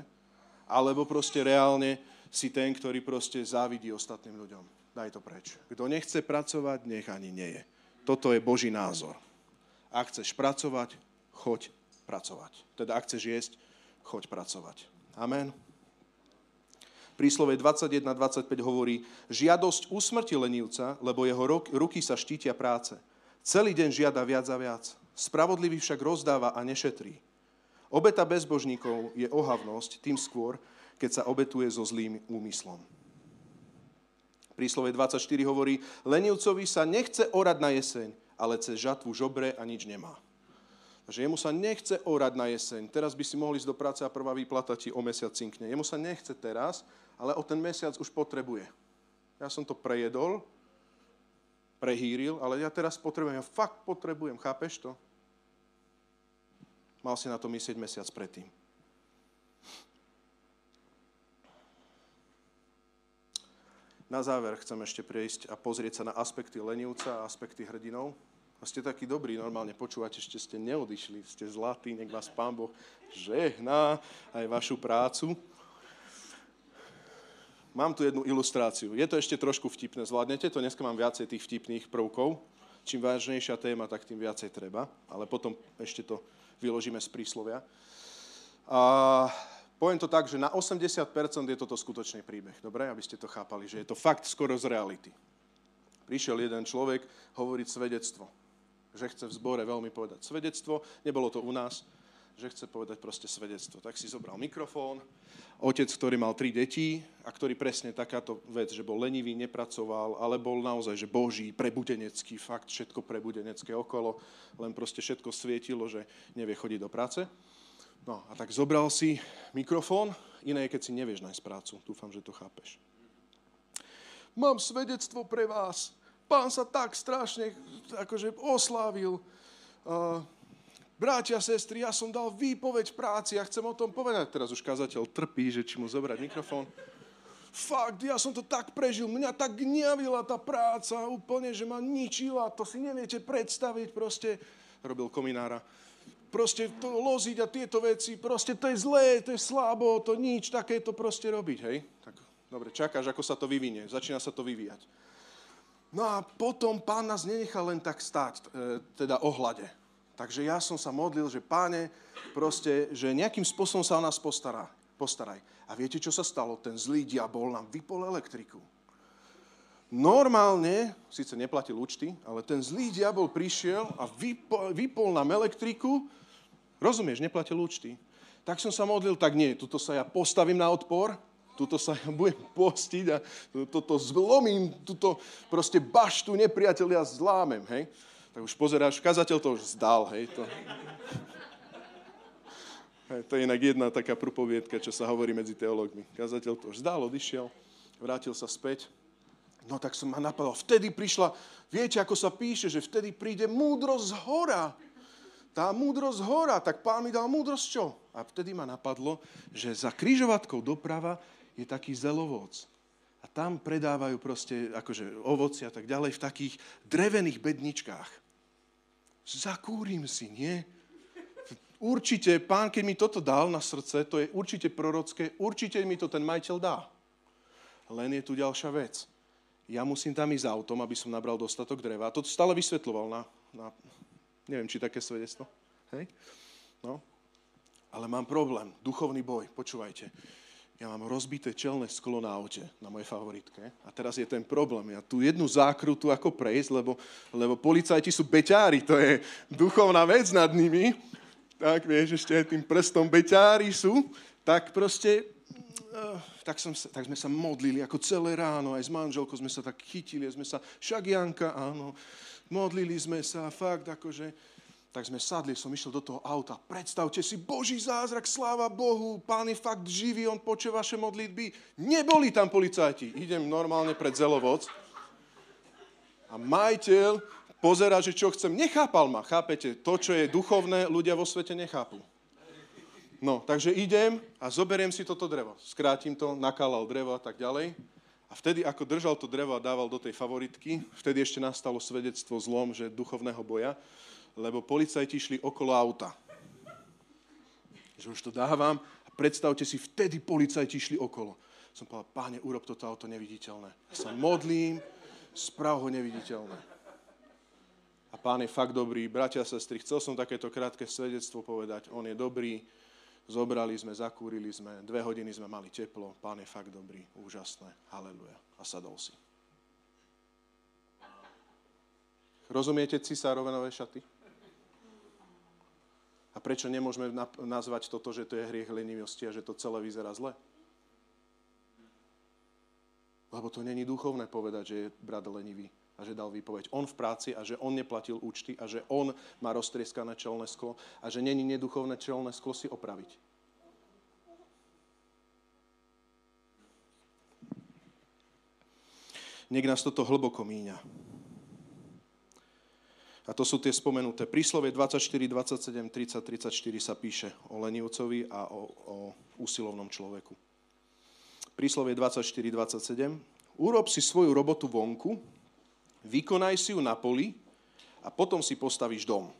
Alebo proste reálne si ten, ktorý proste závidí ostatným ľuďom. Daj to preč. Kto nechce pracovať, nech ani nie je. Toto je Boží názor. Ak chceš pracovať, choď pracovať. Teda ak chceš jesť, choď pracovať. Amen. Príslove 21.25 hovorí: žiadosť usmrti lenivca, lebo jeho ruky sa štítia práce. Celý deň žiada viac a viac. Spravodlivý však rozdáva a nešetrí. Obeta bezbožníkov je ohavnosť, tým skôr, keď sa obetuje so zlým úmyslom. Príslove 24 hovorí: lenivcovi sa nechce orať na jeseň, ale cez žatvu žobre a nič nemá. Takže jemu sa nechce orať na jeseň. Teraz by si mohli ísť do práce a prvá výplata ti o mesiac cinkne. Jemu sa nechce teraz, ale o ten mesiac už potrebuje. Ja som to prejedol, prehýril, ale ja teraz potrebujem, ja fakt potrebujem, chápeš to? Mal si na to myslieť mesiac predtým. Na záver chcem ešte prejsť a pozrieť sa na aspekty lenivca a aspekty hrdinov. A ste takí dobrí, normálne počúvate, ešte ste neodišli, ste zlatí, nech vás Pán Boh žehná aj vašu prácu. Mám tu jednu ilustráciu. Je to ešte trošku vtipné, zvládnete to? Dneska mám viacej tých vtipných prvkov. Čím vážnejšia téma, tak tým viacej treba. Ale potom ešte to vyložíme z príslovia. A poviem to tak, že na 80% je toto skutočný príbeh. Dobre, aby ste to chápali, že je to fakt skoro z reality. Prišiel jeden človek hovoriť svedectvo, že chce v zbore veľmi povedať svedectvo. Nebolo to u nás, že chce povedať proste svedectvo. Tak si zobral mikrofón. Otec, ktorý mal 3 deti a ktorý presne takáto vec, že bol lenivý, nepracoval, ale bol naozaj, že boží, prebudenecký, fakt všetko prebudenecké okolo, len proste všetko svietilo, že nevie chodiť do práce. No a tak zobral si mikrofón, iné je, keď si nevieš nájsť prácu. Dúfam, že to chápeš. Mám svedectvo pre vás. Pán sa tak strašne akože oslávil. Bratia, sestry, ja som dal výpoveď práci a chcem o tom povedať. Teraz už kazateľ trpí, že či mu zobrať mikrofón. Fakt, ja som to tak prežil, mňa tak gňavila tá práca úplne, že ma ničila. To si neviete predstaviť, proste robil kominára. Proste to loziť a tieto veci, proste to je zlé, to je slabo, to nič, také to proste robiť, hej? Tak, dobre, čakáš, ako sa to vyvinie, začína sa to vyvíjať. No a potom Pán nás nenechal len tak stáť, teda ohľade. Takže ja som sa modlil, že Páne, proste, že nejakým spôsobom sa o nás postaraj. A viete, čo sa stalo? Ten zlý diabol nám vypol elektriku. Normálne, síce neplatil účty, ale ten zlý diabol prišiel a vypol nám elektriku. Rozumieš, neplatil účty. Tak som sa modlil, tak nie, tuto sa ja postavím na odpor, tuto sa ja budem postiť a toto zlomím, tuto proste baštu nepriateľia zlámem, hej. Tak už pozeráš, kazateľ to už zdal, hej. To je inak jedna taká prúpoviedka, čo sa hovorí medzi teológmi. Kazateľ to už zdal, odišiel, vrátil sa späť. No tak som ma napadal, vtedy prišla, viete, ako sa píše, že vtedy príde múdrosť z hora. Tá múdrosť z hora, tak Pán mi dal múdrosť čo? A vtedy ma napadlo, že za križovatkou doprava je taký zelovoc. A tam predávajú proste akože ovoci a tak ďalej v takých drevených bedničkách. Zakúrim si, nie? Určite, Pán, keď mi toto dal na srdce, to je určite prorocké, určite mi to ten majiteľ dá. Len je tu ďalšia vec. Ja musím tam ísť autom, aby som nabral dostatok dreva. A to stále vysvetľoval na neviem, či také svedectvo. Hej? No. Ale mám problém. Duchovný boj. Počúvajte. Ja mám rozbité čelné sklo na aute, na mojej favoritke. A teraz je ten problém. Ja tú jednu zákrutu ako prejsť, lebo policajti sú beťári. To je duchovná vec nad nimi. tak vieš, ešte tým prstom beťári sú, tak proste, tak sme sa modlili, ako celé ráno, aj s manželkou sme sa tak chytili, sme sa, šagianka, áno, modlili sme sa, fakt, akože... Tak sme sadli, som išiel do toho auta. Predstavte si, Boží zázrak, sláva Bohu, Pán je fakt živý, On počuje vaše modlitby. Neboli tam policajti. Idem normálne pred Zelovoc. A majiteľ pozerá, že čo chcem. Nechápal ma, chápete? To, čo je duchovné, ľudia vo svete nechápu. No, takže idem a zoberiem si toto drevo. Skrátim to, nakalal drevo a tak ďalej. A vtedy, ako držal to drevo a dával do tej favoritky, vtedy ešte nastalo svedectvo zlom, že duchovného boja, lebo policajti išli okolo auta. Že už to dávam a predstavte si, vtedy policajti išli okolo. Som povedal, Páne, urob toto auto neviditeľné. Ja sa modlím, sprav ho neviditeľné. A Pán je fakt dobrý. Bratia a sestry, chcel som takéto krátke svedectvo povedať. On je dobrý. Zobrali sme, zakúrili sme, 2 hodiny sme mali teplo. Pán je fakt dobrý, úžasné. Haleluja. A sadol si. Rozumiete cisárove nové šaty? A prečo nemôžeme nazvať toto, že to je hriech lenivosti a že to celé vyzerá zle? Lebo to není duchovné povedať, že je brat lenivý a že dal výpoveď. On v práci a že on neplatil účty a že on má roztrieskané čelné sklo a že není neduchovné čelné sklo si opraviť. Nech nás toto hlboko míňa. A to sú tie spomenuté. Príslovie 24, 27, 30, 34 sa píše o lenivcovi a o úsilovnom človeku. Príslovie 24, 27. Urob si svoju robotu vonku, vykonaj si ju na poli a potom si postavíš dom.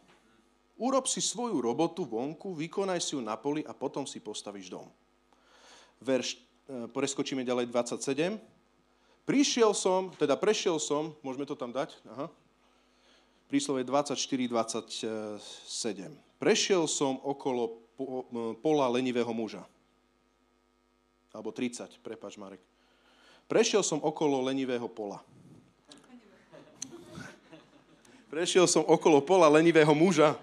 Urob si svoju robotu vonku, vykonaj si ju na poli a potom si postavíš dom. Verš, preskočíme ďalej 27. Prešiel som, môžeme to tam dať? Aha. Príslovie 24, 27. Prešiel som okolo pola lenivého muža. Alebo 30, prepáč Marek. Prešiel som okolo lenivého pola. Prešiel som okolo pola lenivého muža.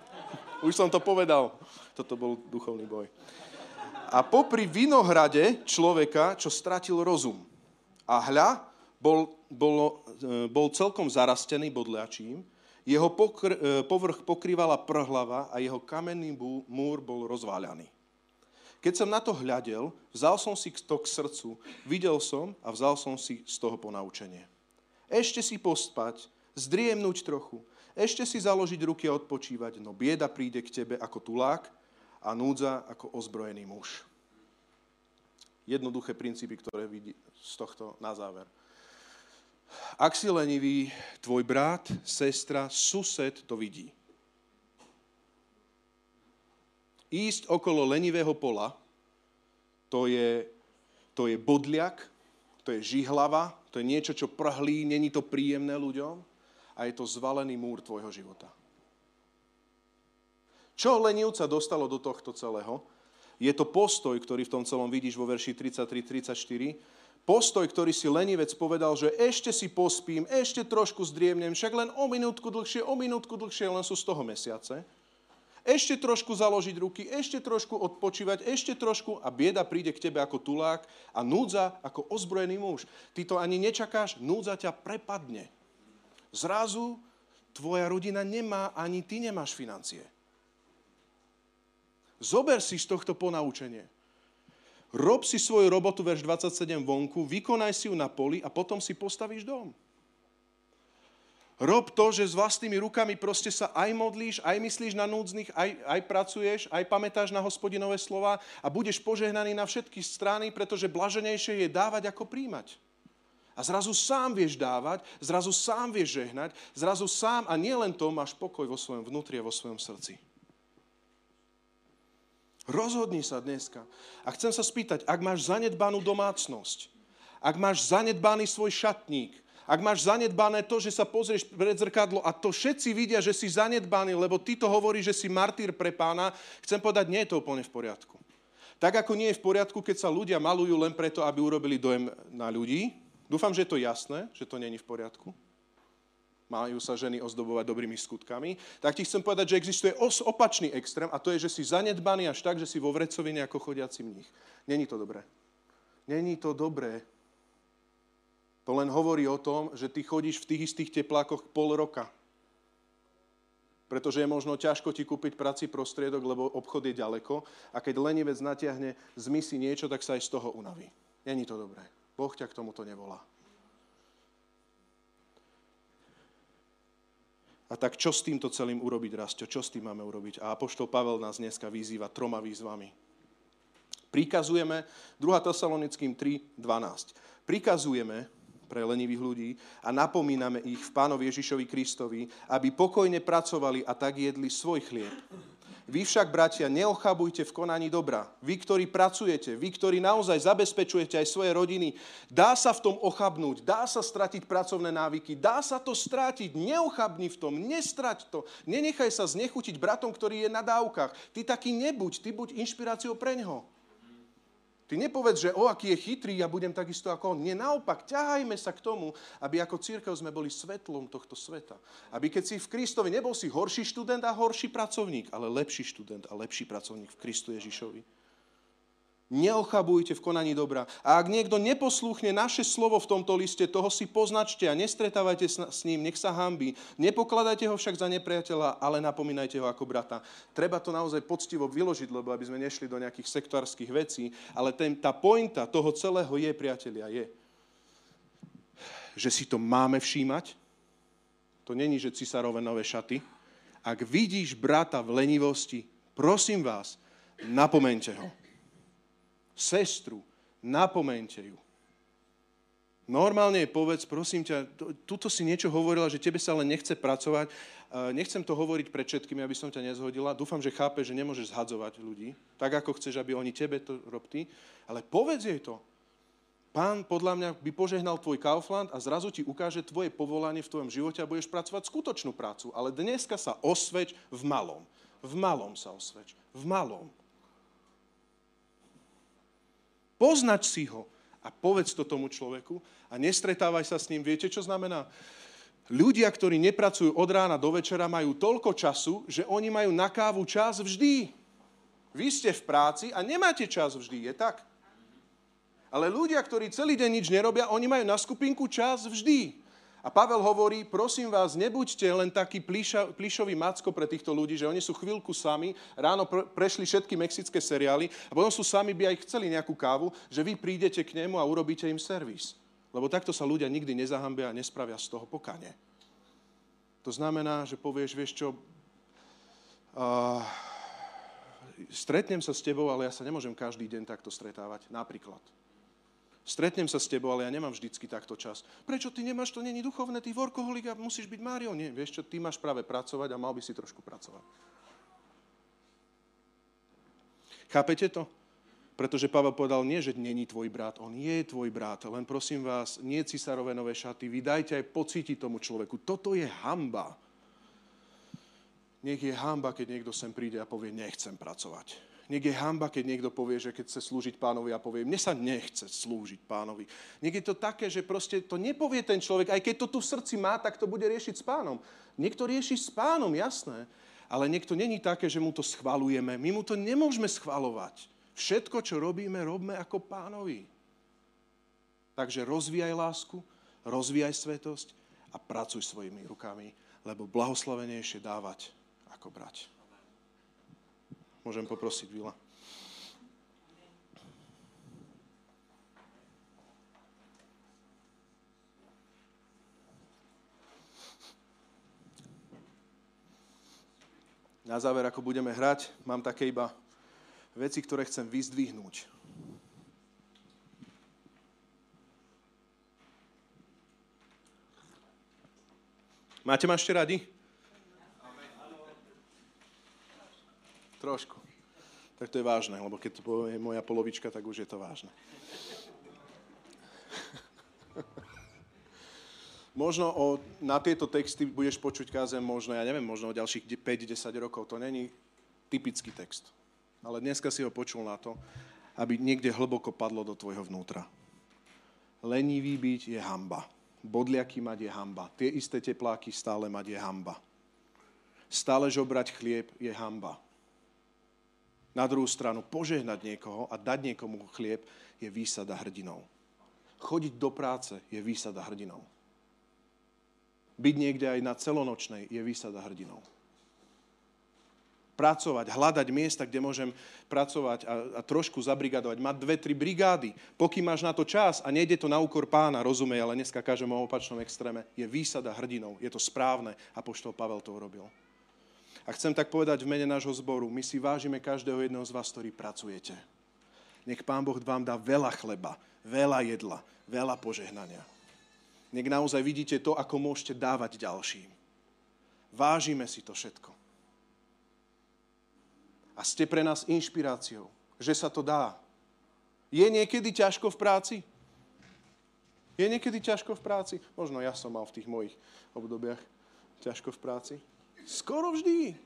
Už som to povedal. Toto bol duchovný boj. A popri vinohrade človeka, čo stratil rozum. A hľa, bol celkom zarastený bodľačím. Jeho povrch pokrývala prhlava a jeho kamenný múr bol rozváľaný. Keď som na to hľadel, vzal som si to k srdcu, videl som a vzal som si z toho ponaučenie. Ešte si pospať, zdriemnúť trochu, ešte si založiť ruky a odpočívať, no bieda príde k tebe ako tulák a núdza ako ozbrojený muž. Jednoduché princípy, ktoré vidí z tohto na záver. Ak si lenivý, tvoj brat, sestra, sused to vidí. Ísť okolo lenivého pola, to je bodliak, to je žihlava, to je niečo, čo prhlí, není to príjemné ľuďom a je to zvalený múr tvojho života. Čo lenivca dostalo do tohto celého? Je to postoj, ktorý v tom celom vidíš vo verši 33-34, postoj, ktorý si lenivec povedal, že ešte si pospím, ešte trošku zdriemnem, však len o minútku dlhšie, len sú z toho mesiace. Ešte trošku založiť ruky, ešte trošku odpočívať, ešte trošku a bieda príde k tebe ako tulák a núdza ako ozbrojený muž. Ty to ani nečakáš, núdza ťa prepadne. Zrazu tvoja rodina nemá, ani ty nemáš financie. Zober si z tohto ponaučenie. Rob si svoju robotu, verš 27, vonku, vykonaj si ju na poli a potom si postavíš dom. Rob to, že s vlastnými rukami proste sa aj modlíš, aj myslíš na núdznych, aj pracuješ, aj pamätáš na Hospodinové slova a budeš požehnaný na všetky strany, pretože blaženejšie je dávať ako príjmať. A zrazu sám vieš dávať, zrazu sám vieš žehnať, zrazu sám a nielen to máš pokoj vo svojom vnútri a vo svojom srdci. Rozhodni sa dneska. A chcem sa spýtať, ak máš zanedbanú domácnosť, ak máš zanedbaný svoj šatník, ak máš zanedbané to, že sa pozrieš pred zrkadlo a to všetci vidia, že si zanedbaný, lebo ty to hovoríš, že si martýr pre Pána, chcem povedať, nie je to úplne v poriadku. Tak ako nie je v poriadku, keď sa ľudia malujú len preto, aby urobili dojem na ľudí. Dúfam, že je to jasné, že to nie je v poriadku. majú sa ženy ozdobovať dobrými skutkami, tak ti chcem povedať, že existuje opačný extrém a to je, že si zanedbaný až tak, že si vo vrecovine ako chodiaci mních. Není to dobré. Není to dobré. To len hovorí o tom, že ty chodíš v tých istých teplákoch pol roka. Pretože je možno ťažko ti kúpiť prací prostriedok, lebo obchod je ďaleko a keď lenivec natiahne z misy niečo, tak sa aj z toho unaví. Není to dobré. Boh ťa k tomuto nevolá. A tak čo s týmto celým urobiť, Rastio? Čo s tým máme urobiť? A apoštol Pavel nás dneska vyzýva troma výzvami. Prikazujeme, 2. Tesalonickým 3:12. Prikazujeme pre lenivých ľudí a napomíname ich v Pánovi Ježišovi Kristovi, aby pokojne pracovali a tak jedli svoj chlieb. Vy však, bratia, neochabujte v konaní dobra. Vy, ktorí pracujete, vy, ktorí naozaj zabezpečujete aj svoje rodiny, dá sa v tom ochabnúť, dá sa stratiť pracovné návyky, dá sa to stratiť, neochabni v tom, nestrať to, nenechaj sa znechutiť bratom, ktorý je na dávkach. Ty taký nebuď, ty buď inšpiráciou pre neho. Ty nepovedz, že aký je chytrý, ja budem takisto ako on. Nie, naopak, ťahajme sa k tomu, aby ako cirkev sme boli svetlom tohto sveta. Aby keď si v Kristovi nebol si horší študent a horší pracovník, ale lepší študent a lepší pracovník v Kristu Ježišovi. Neochabujte v konaní dobra. A ak niekto neposlúchne naše slovo v tomto liste, toho si poznačte a nestretávajte s ním, nech sa hanbí. Nepokladajte ho však za nepriateľa, ale napomínajte ho ako brata. Treba to naozaj poctivo vyložiť, lebo aby sme nešli do nejakých sektárskych vecí, ale tá pointa toho celého je, priatelia, je, že si to máme všímať. To není, že cisárove nové šaty. Ak vidíš brata v lenivosti, prosím vás, napomente ho. Sestru, napomeňte ju. Normálne povedz, prosím ťa, tuto si niečo hovorila, že tebe sa len nechce pracovať. Nechcem to hovoriť pred všetkými, aby som ťa nezhodila. Dúfam, že chápeš, že nemôžeš zhadzovať ľudí, tak ako chceš, aby oni tebe to robili. Ale povedz jej to. Pán podľa mňa by požehnal tvoj Kaufland a zrazu ti ukáže tvoje povolanie v tvojom živote a budeš pracovať skutočnú prácu. Ale dneska sa osveď v malom. V malom sa osveď. V malom. Poznač si ho a povedz to tomu človeku a nestretávaj sa s ním. Viete, čo znamená? Ľudia, ktorí nepracujú od rána do večera, majú toľko času, že oni majú na kávu čas vždy. Vy ste v práci a nemáte čas vždy, je tak? Ale ľudia, ktorí celý deň nič nerobia, oni majú na skupinku čas vždy. A Pavel hovorí, prosím vás, nebuďte len taký plyšový macko pre týchto ľudí, že oni sú chvíľku sami, ráno prešli všetky mexické seriály a potom sú sami, by aj chceli nejakú kávu, že vy prídete k nemu a urobíte im servis. Lebo takto sa ľudia nikdy nezahambia a nespravia z toho pokanie. To znamená, že povieš, vieš čo, stretnem sa s tebou, ale ja sa nemôžem každý deň takto stretávať, napríklad. Stretnem sa s tebou, ale ja nemám vždycky takto čas. Prečo ty nemáš, to není duchovné, ty workoholik a musíš byť Mário? Nie, vieš čo, ty máš práve pracovať a mal by si trošku pracovať. Chápete to? Pretože Pavel povedal, nie, že není tvoj brat, on je tvoj brat, len prosím vás, nie cisárove nové šaty, vy dajte aj pocítiť tomu človeku. Toto je hanba. Nech je hanba, keď niekto sem príde a povie, nechcem pracovať. Nech je hanba, keď niekto povie, že keď chce slúžiť pánovi a povie, mne sa nechce slúžiť pánovi. Nech je to také, že proste to nepovie ten človek, aj keď to tu v srdci má, tak to bude riešiť s pánom. Niekto rieši s pánom, jasné, ale niekto není také, že mu to schvaľujeme. My mu to nemôžeme schvaľovať. Všetko, čo robíme, robme ako pánovi. Takže rozvíjaj lásku, rozvíjaj svetosť a pracuj svojimi rukami, lebo blahoslavenejšie dávať ako brať. Môžem poprosiť Vila. Na záver, ako budeme hrať, mám také iba veci, ktoré chcem vyzdvihnúť. Máte ma ešte radi? Trošku. Tak to je vážne, lebo keď to povie moja polovička, tak už je to vážne. Možno na tieto texty budeš počuť kázeň, možno, ja neviem, možno o ďalších 5-10 rokov. To není typický text. Ale dneska si ho počul na to, aby niekde hlboko padlo do tvojho vnútra. Lenivý byť je hanba. bodliaky mať je hanba. Tie isté tepláky stále mať je hanba. Stále žobrať chlieb je hanba. Na druhú stranu požehnať niekoho a dať niekomu chlieb je výsada hrdinov. Chodiť do práce je výsada hrdinov. Byť niekde aj na celonočnej je výsada hrdinov. Pracovať, hľadať miesta, kde môžem pracovať a trošku zabrigadovať. Mať 2-3 brigády, pokým máš na to čas a nejde to na úkor pána, rozumej, ale dneska každému o opačnom extréme, je výsada hrdinov, je to správne, apoštol Pavel to urobil. A chcem tak povedať v mene nášho zboru, my si vážime každého jedného z vás, ktorý pracujete. Nech Pán Boh vám dá veľa chleba, veľa jedla, veľa požehnania. Nech naozaj vidíte to, ako môžete dávať ďalším. Vážime si to všetko. A ste pre nás inšpiráciou, že sa to dá. Je niekedy ťažko v práci? Je niekedy ťažko v práci? Možno ja som mal v tých mojich obdobiach ťažko v práci. Skoro vždy.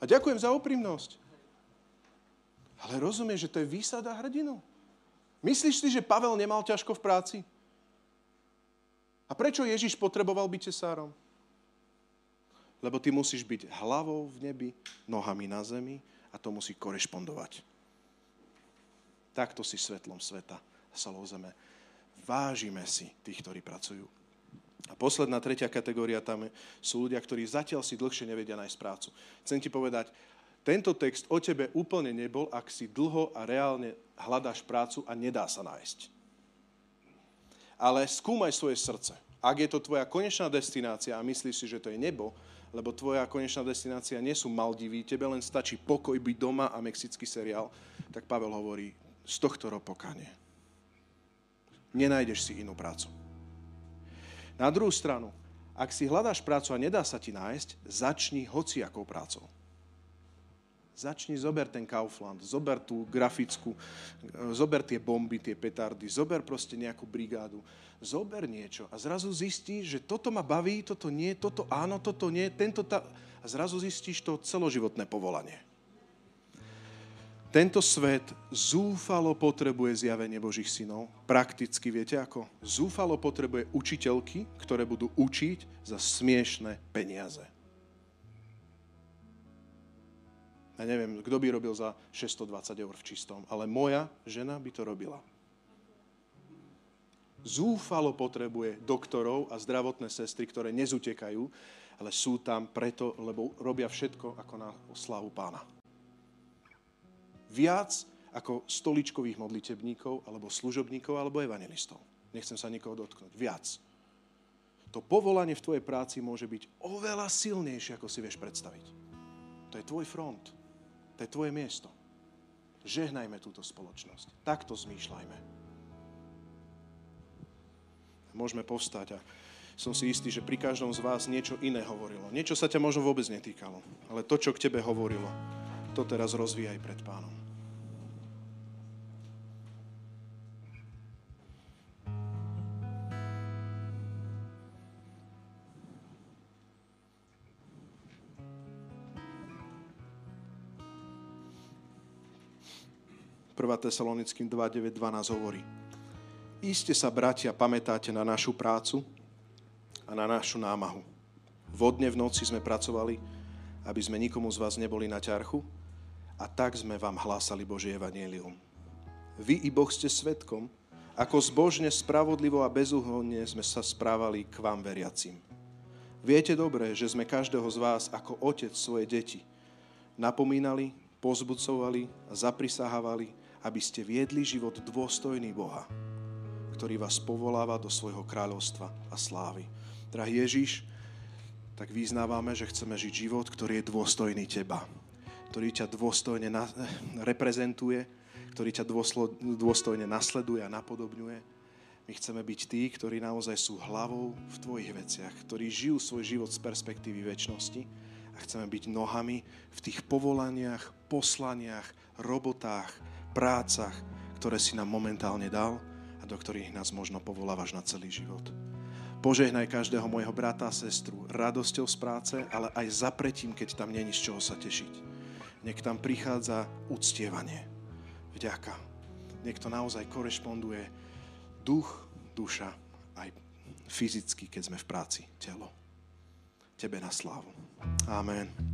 A ďakujem za úprimnosť. Ale rozumieš, že to je výsada hrdinu. Myslíš si, že Pavel nemal ťažko v práci? A prečo Ježiš potreboval byť tesárom? Lebo ty musíš byť hlavou v nebi, nohami na zemi a to musí korešpondovať. Takto si svetlom sveta a solou zeme. Vážime si tých, ktorí pracujú. A posledná, tretia kategória, tam sú ľudia, ktorí zatiaľ si dlhšie nevedia nájsť prácu. Chcem ti povedať, tento text o tebe úplne nebol, ak si dlho a reálne hľadáš prácu a nedá sa nájsť. Ale skúmaj svoje srdce. Ak je to tvoja konečná destinácia a myslíš si, že to je nebo, lebo tvoja konečná destinácia nie sú Maldivy, tebe len stačí pokoj, byť doma a mexický seriál, tak Pavel hovorí, z tohto ropokanie. Nenájdeš si inú prácu. Na druhú stranu, ak si hľadáš prácu a nedá sa ti nájsť, začni hociakou prácou. Začni, zober ten Kaufland, zober tú grafickú, zober tie bomby, tie petardy, zober proste nejakú brigádu, zober niečo a zrazu zistíš, že toto ma baví, toto nie, toto áno, toto nie, tento tá... A zrazu zistíš to celoživotné povolanie. Tento svet zúfalo potrebuje zjavenie Božích synov. Prakticky, viete ako? Zúfalo potrebuje učiteľky, ktoré budú učiť za smiešné peniaze. Ja neviem, kto by robil za 620 eur v čistom, ale moja žena by to robila. Zúfalo potrebuje doktorov a zdravotné sestry, ktoré nezutekajú, ale sú tam preto, lebo robia všetko ako na slávu Pána. Viac ako stoličkových modlitebníkov, alebo služobníkov, alebo evangelistov. Nechcem sa nikoho dotknúť. Viac. To povolanie v tvojej práci môže byť oveľa silnejšie, ako si vieš predstaviť. To je tvoj front. To je tvoje miesto. Žehnajme túto spoločnosť. Takto zmýšľajme. Môžeme povstať a som si istý, že pri každom z vás niečo iné hovorilo. Niečo sa ťa možno vôbec netýkalo. Ale to, čo k tebe hovorilo, to teraz rozvíjaj pred Pánom. Prvá Tesalonickým 2:9-12 hovorí: Iste sa, bratia, pamätáte na našu prácu a na našu námahu. Vodne v noci sme pracovali, aby sme nikomu z vás neboli na ťarchu, a tak sme vám hlásali Božie evanjelium. Vy i Boh ste svedkom, ako zbožne, spravodlivo a bezúhonne sme sa správali k vám veriacim. Viete dobre, že sme každého z vás ako otec svoje deti napomínali, pozbudzovali a zaprisahovali, aby ste viedli život dôstojný Boha, ktorý vás povoláva do svojho kráľovstva a slávy. Drahý Ježiš, tak vyznávame, že chceme žiť život, ktorý je dôstojný teba, ktorý ťa dôstojne reprezentuje, ktorý ťa dôstojne nasleduje a napodobňuje. My chceme byť tí, ktorí naozaj sú hlavou v tvojich veciach, ktorí žijú svoj život z perspektívy večnosti a chceme byť nohami v tých povolaniach, poslaniach, robotách, prácach, ktoré si nám momentálne dal a do ktorých nás možno povolávaš na celý život. Požehnaj každého môjho brata a sestru radosťou z práce, ale aj zapretím, keď tam není z čoho sa tešiť. Nech tam prichádza uctievanie, vďaka. Nech to naozaj korešponduje duch, duša aj fyzicky, keď sme v práci, telo. Tebe na slávu. Amen.